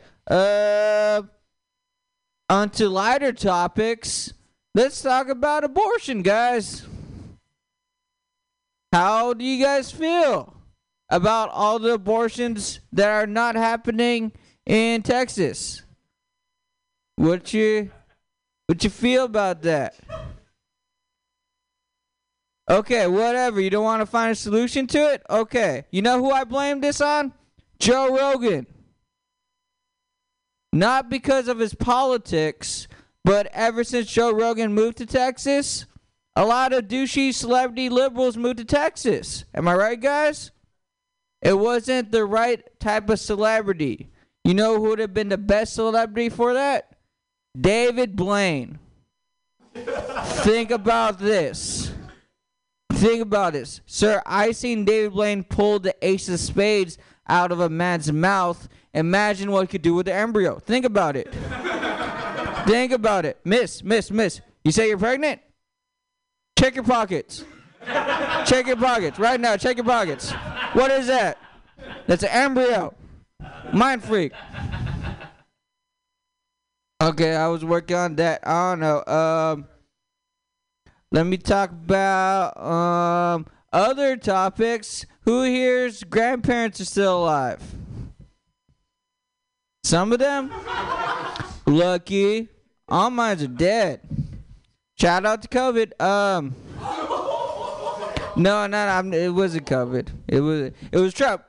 On to lighter topics. Let's talk about abortion, guys. How do you guys feel about all the abortions that are not happening in Texas? What you feel about that? Okay, whatever. You don't want to find a solution to it? Okay. You know who I blame this on? Joe Rogan. Not because of his politics, but ever since Joe Rogan moved to Texas, a lot of douchey celebrity liberals moved to Texas. Am I right, guys? It wasn't the right type of celebrity. You know who would have been the best celebrity for that? David Blaine. Think about this. Think about this. Sir, I seen David Blaine pull the ace of spades out of a man's mouth. Imagine what he could do with the embryo. Think about it. Think about it. Miss. You say you're pregnant? Check your pockets. Check your pockets. Right now, check your pockets. What is that? That's an embryo. Mind freak. Okay, I was working on that. I don't know. Let me talk about other topics. Who here's grandparents are still alive? Some of them? Lucky. All mine are dead. Shout out to COVID. No, it wasn't COVID. It was Trump.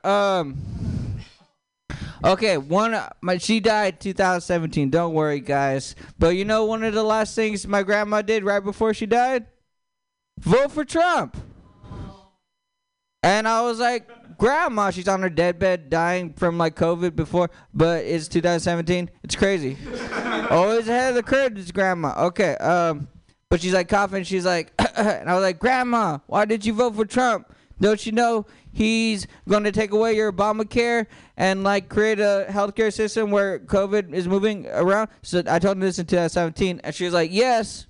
Okay, she died in 2017. Don't worry, guys. But you know one of the last things my grandma did right before she died? Vote for Trump. And I was like, Grandma, she's on her deathbed dying from like COVID before, but it's 2017. It's crazy. Always ahead of the curve, this grandma. Okay, but she's like coughing. She's like, and I was like, Grandma, why did you vote for Trump? Don't you know he's going to take away your Obamacare and like create a healthcare system where COVID is moving around? So I told her this in 2017, and she was like, yes.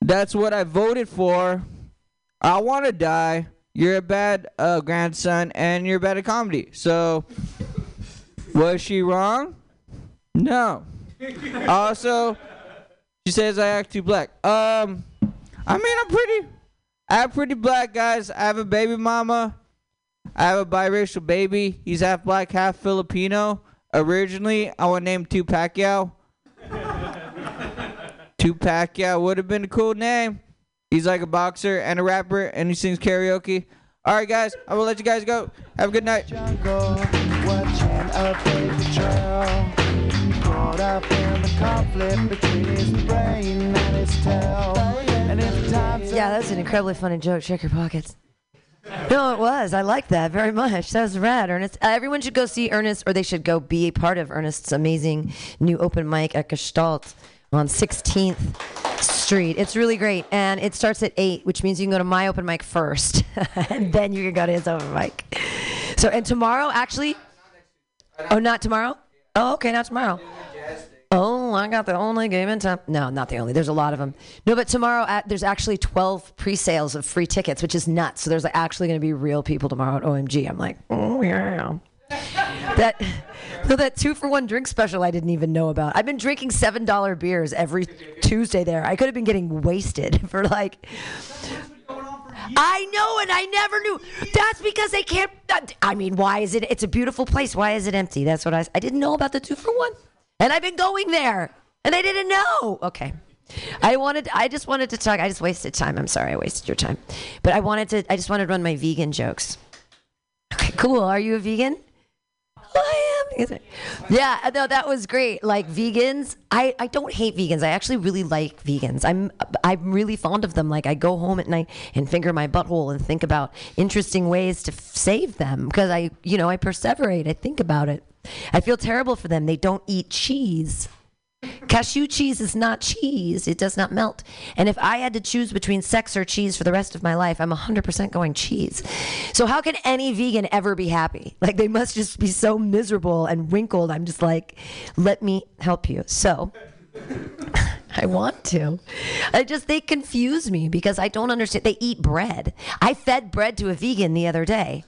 That's what I voted for. I want to die. You're a bad grandson, and you're bad at comedy. So, was she wrong? No. Also, she says I act too black. I mean, I'm pretty black, guys. I have a baby mama. I have a biracial baby. He's half black, half Filipino. Originally, I would name him Pacquiao. Tupac, yeah, would have been a cool name. He's like a boxer and a rapper, and he sings karaoke. All right, guys, I will let you guys go. Have a good night. Jungle, watching a paper trail. Caught up in the conflict between his brain and his tail. And if time's yeah, that's an incredibly funny joke. Check your pockets. No, it was. I like that very much. That was rad, Ernest. Everyone should go see Ernest, or they should go be a part of Ernest's amazing new open mic at Gestalt on 16th Street. It's really great, and it starts at 8, which means you can go to my open mic first, and then you can go to his open mic. So, and tomorrow, actually, not tomorrow? Oh, okay, not tomorrow. Oh, I got the only game in town. No, not the only. There's a lot of them. No, but tomorrow there's actually 12 pre-sales of free tickets, which is nuts. So there's actually going to be real people tomorrow at OMG. I'm like, oh, yeah. That 2-for-1 drink special I didn't even know about. I've been drinking $7 beers every Tuesday there. I could have been getting wasted for like... I know, and I never knew. That's because they can't... I mean, why is it... It's a beautiful place. Why is it empty? That's what I didn't know about the 2-for-1. And I've been going there, and I didn't know. Okay. I just wanted to talk. I just wasted time. I'm sorry I wasted your time. But I just wanted to run my vegan jokes. Okay, cool. Are you a vegan? I am. Yeah, no, that was great. Like vegans, I don't hate vegans. I actually really like vegans. I'm really fond of them. Like I go home at night and finger my butthole and think about interesting ways to save them because I perseverate. I think about it. I feel terrible for them. They don't eat cheese. Cashew cheese is not cheese. It does not melt. And if I had to choose between sex or cheese for the rest of my life, I'm 100% going cheese. So how can any vegan ever be happy? Like they must just be so miserable and wrinkled. I'm just like, let me help you. So I want to. They confuse me because I don't understand. They eat bread. I fed bread to a vegan the other day.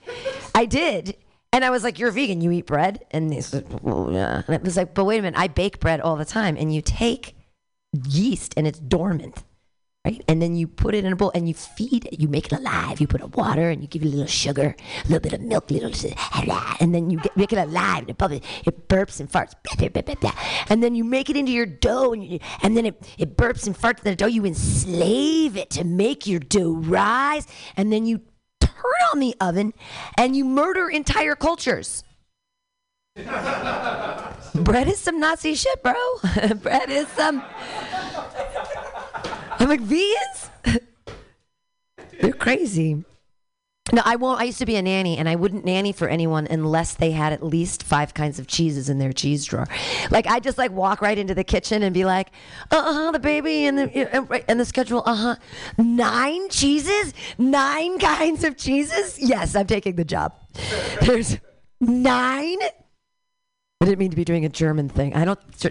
I did. And I was like, you're a vegan, you eat bread? And they said, well, yeah. And it was like, but wait a minute, I bake bread all the time. And you take yeast and it's dormant, right? And then you put it in a bowl and you feed it. You make it alive. You put it in water and you give it a little sugar, a little bit of milk, and then you make it alive. And it burps and farts. Blah, blah, blah, blah, blah. And then you make it into your dough. And then it burps and farts in the dough. You enslave it to make your dough rise. And then you turn on the oven, and you murder entire cultures. Bread is some Nazi shit, bro. Bread is some... I'm like, vegans? They're crazy. No, I won't. I used to be a nanny, and I wouldn't nanny for anyone unless they had at least 5 kinds of cheeses in their cheese drawer. Like, I just, like, walk right into the kitchen and be like, the baby and the schedule, 9 cheeses? 9 kinds of cheeses? Yes, I'm taking the job. There's 9? I didn't mean to be doing a German thing.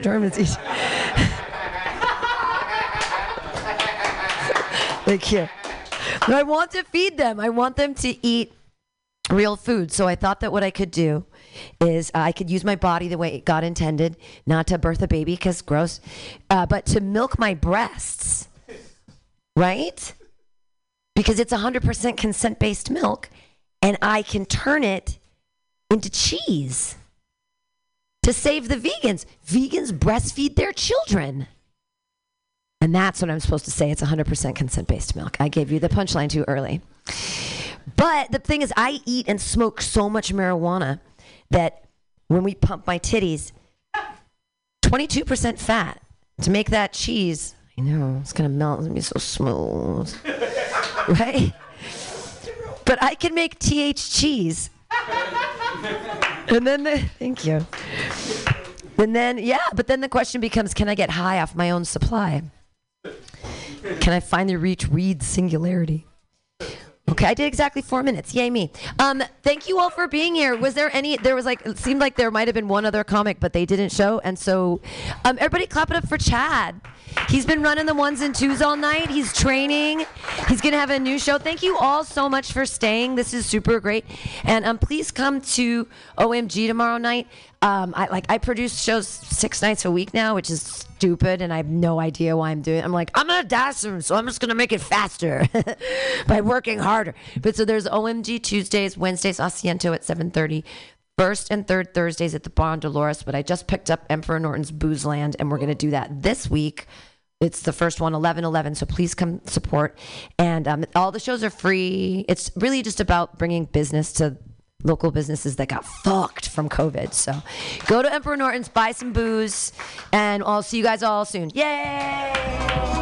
German's easy. Like, here. I want to feed them. I want them to eat real food. So I thought that what I could do is I could use my body the way God intended, not to birth a baby because gross, but to milk my breasts, right? Because it's 100% consent-based milk, and I can turn it into cheese to save the vegans. Vegans breastfeed their children. And that's what I'm supposed to say. It's 100% consent-based milk. I gave you the punchline too early. But the thing is, I eat and smoke so much marijuana that when we pump my titties, 22% fat to make that cheese. I know, it's going to melt. It's going to be so smooth. Right? But I can make TH cheese. And then thank you. And then, but then the question becomes, can I get high off my own supply? Can I finally reach weed singularity? Okay, I did exactly 4 minutes. Yay me. Thank you all for being here. Was there any, it seemed like there might have been one other comic, but they didn't show. And so everybody clap it up for Chad. He's been running the 1s and 2s all night. He's training. He's going to have a new show. Thank you all so much for staying. This is super great. And please come to OMG tomorrow night. I produce shows 6 nights a week now, which is stupid, and I have no idea why I'm doing it. I'm like, I'm going to die soon, so I'm just going to make it faster by working harder. But so there's OMG Tuesdays, Wednesdays, Asiento at 7:30, 1st and 3rd Thursdays at the Bar on Dolores. But I just picked up Emperor Norton's Booze Land, and we're going to do that this week. It's the first one, 11/11, so please come support. And all the shows are free. It's really just about bringing business to local businesses that got fucked from COVID. So go to Emperor Norton's, buy some booze, and I'll see you guys all soon. Yay!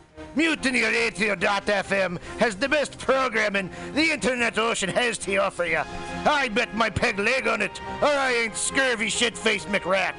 MutinyRadio.fm has the best programming the internet ocean has to offer you. I bet my peg leg on it, or I ain't scurvy shit-faced McRat.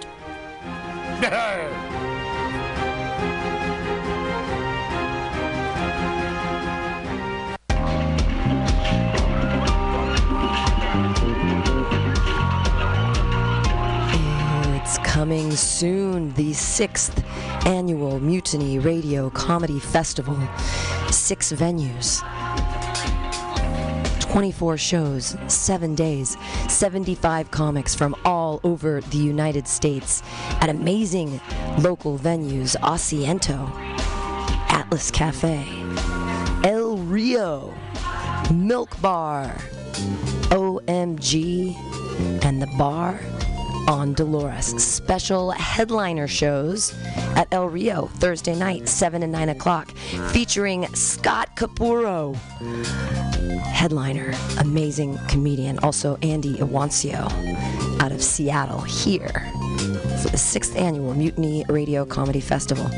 It's coming soon, the 6th Annual Mutiny Radio Comedy Festival. 6 venues, 24 shows, 7 days, 75 comics from all over the United States at amazing local venues: Asiento, Atlas Cafe, El Rio, Milk Bar, OMG, and the Bar on Dolores. Special headliner shows at El Rio Thursday night, 7 and 9 o'clock, featuring Scott Capuro, headliner, amazing comedian, also Andy Iwancio out of Seattle, here for the 6th Annual Mutiny Radio Comedy Festival.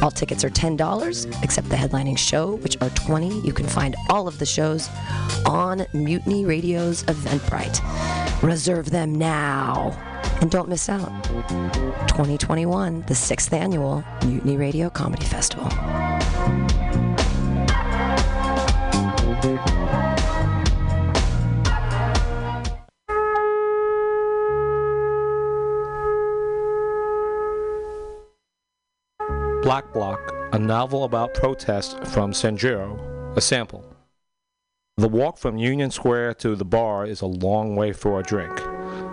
All tickets are $10, except the headlining show, which are $20. You can find all of the shows on Mutiny Radio's Eventbrite. Reserve them now. And don't miss out. 2021, the 6th Annual Mutiny Radio Comedy Festival. Black Bloc, a novel about protest from Sanjuro, a sample. The walk from Union Square to the bar is a long way for a drink,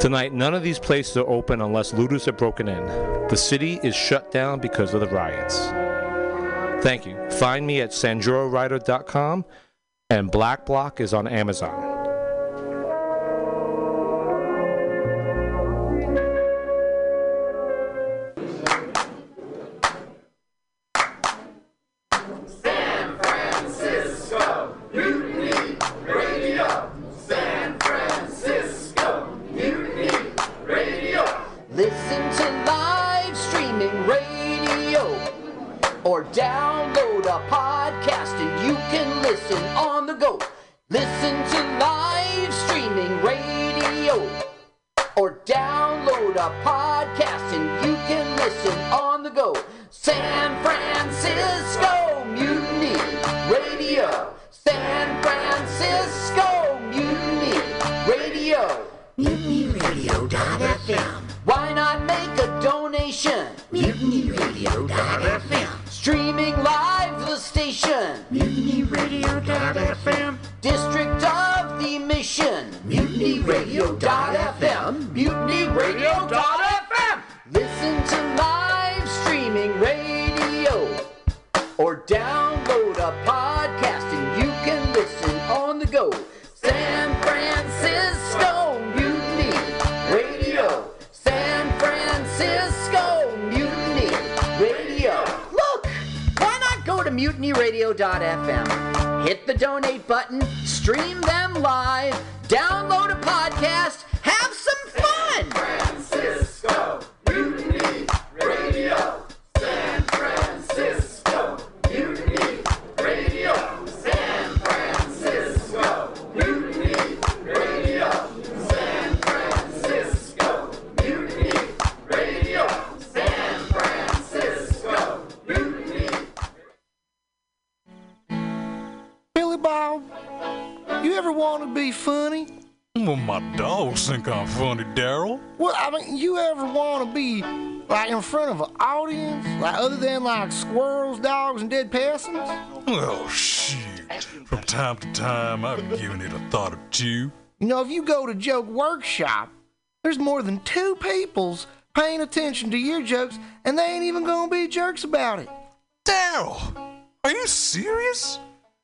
Tonight, none of these places are open unless looters have broken in. The city is shut down because of the riots. Thank you. Find me at sanjurowriter.com, and Black Bloc is on Amazon. or download a podcast and you can listen on the go. Listen to live streaming radio or download a podcast and you can listen on the go. San Francisco Mutiny Radio. San Francisco Mutiny Radio. MutinyRadio.fm. Why not make a donation? MutinyRadio.fm. Streaming live the station. MutinyRadio.fm. District of the Mission. MutinyRadio.fm. MutinyRadio.fm. Listen to live streaming radio or download a podcast and you can listen on the go. San Francisco Mutiny Radio. San Francisco Mutiny Radio. Look, why not go to MutinyRadio.fm, hit the donate button, stream them live, download a podcast, have some fun! San Francisco Mutiny Radio. San Francisco Mutiny Radio. Bob, you ever want to be funny? Well, my dogs think I'm funny, Daryl. Well, I mean, you ever want to be, like, in front of an audience? Like, other than, like, squirrels, dogs, and dead peasants? Well, shoot. From time to time, I've been giving it a thought or two. You know, if you go to Joke Workshop, there's more than 2 peoples paying attention to your jokes, and they ain't even gonna be jerks about it. Daryl, are you serious?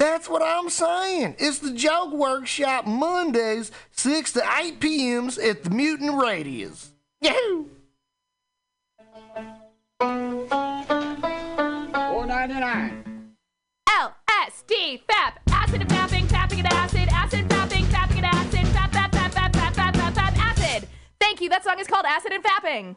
That's what I'm saying. It's the Joke Workshop Mondays, 6 to 8 p.m. at the Mutant Radius. Yahoo! $4.99. LSD, FAP, acid and fapping, fapping and acid and fapping, fapping and acid, fap, fap, fap, fap, fap, fap, fap, fap, acid. Thank you. That song is called Acid and Fapping.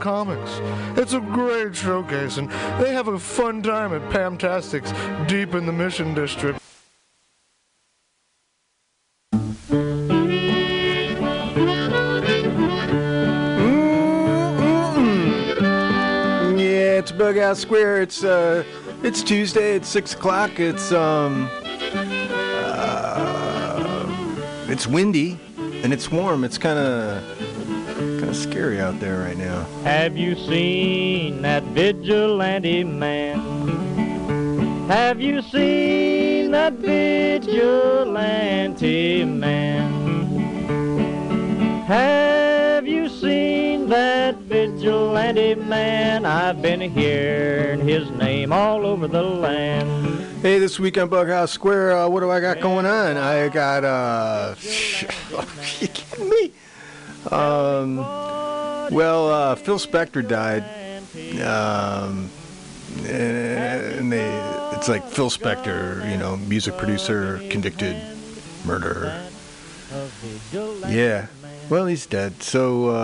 comics. It's a great showcase, and they have a fun time at Pamtastic's deep in the Mission District. It's Bug Out Square. It's Tuesday. It's 6 o'clock. It's windy and it's warm. It's kind of scary out there right now. Have you seen that vigilante man? Have you seen that vigilante man? Have you seen that vigilante man? I've been hearing his name all over the land. Hey, this week on Bughouse Square, what do I got going on? I got, you kidding me? Phil Spector died, and it's like Phil Spector, you know, music producer, convicted murderer. Yeah. Well, he's dead. So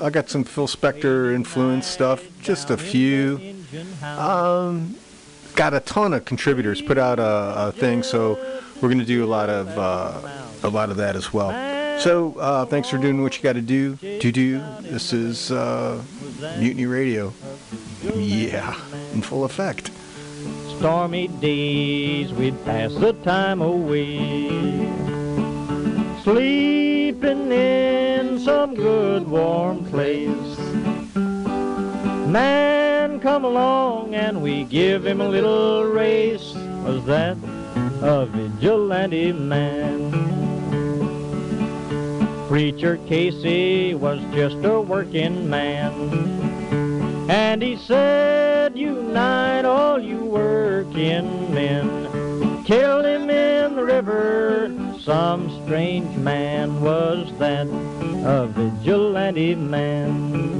I got some Phil Spector influence stuff, just a few. Got a ton of contributors put out a thing, so we're gonna do a lot of that as well. So thanks for doing what you got to do. This is Mutiny Radio. Yeah, in full effect. Stormy days, we'd pass the time away, sleeping in some good warm place. Man come along and we give him a little race. Was that a vigilante man? Preacher Casey was just a working man, and he said, unite all you working men. Killed him in the river. Some strange man, was that a vigilante man?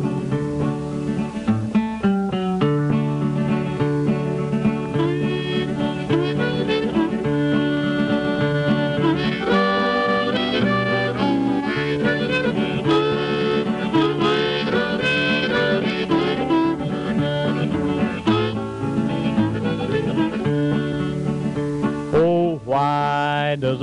Why does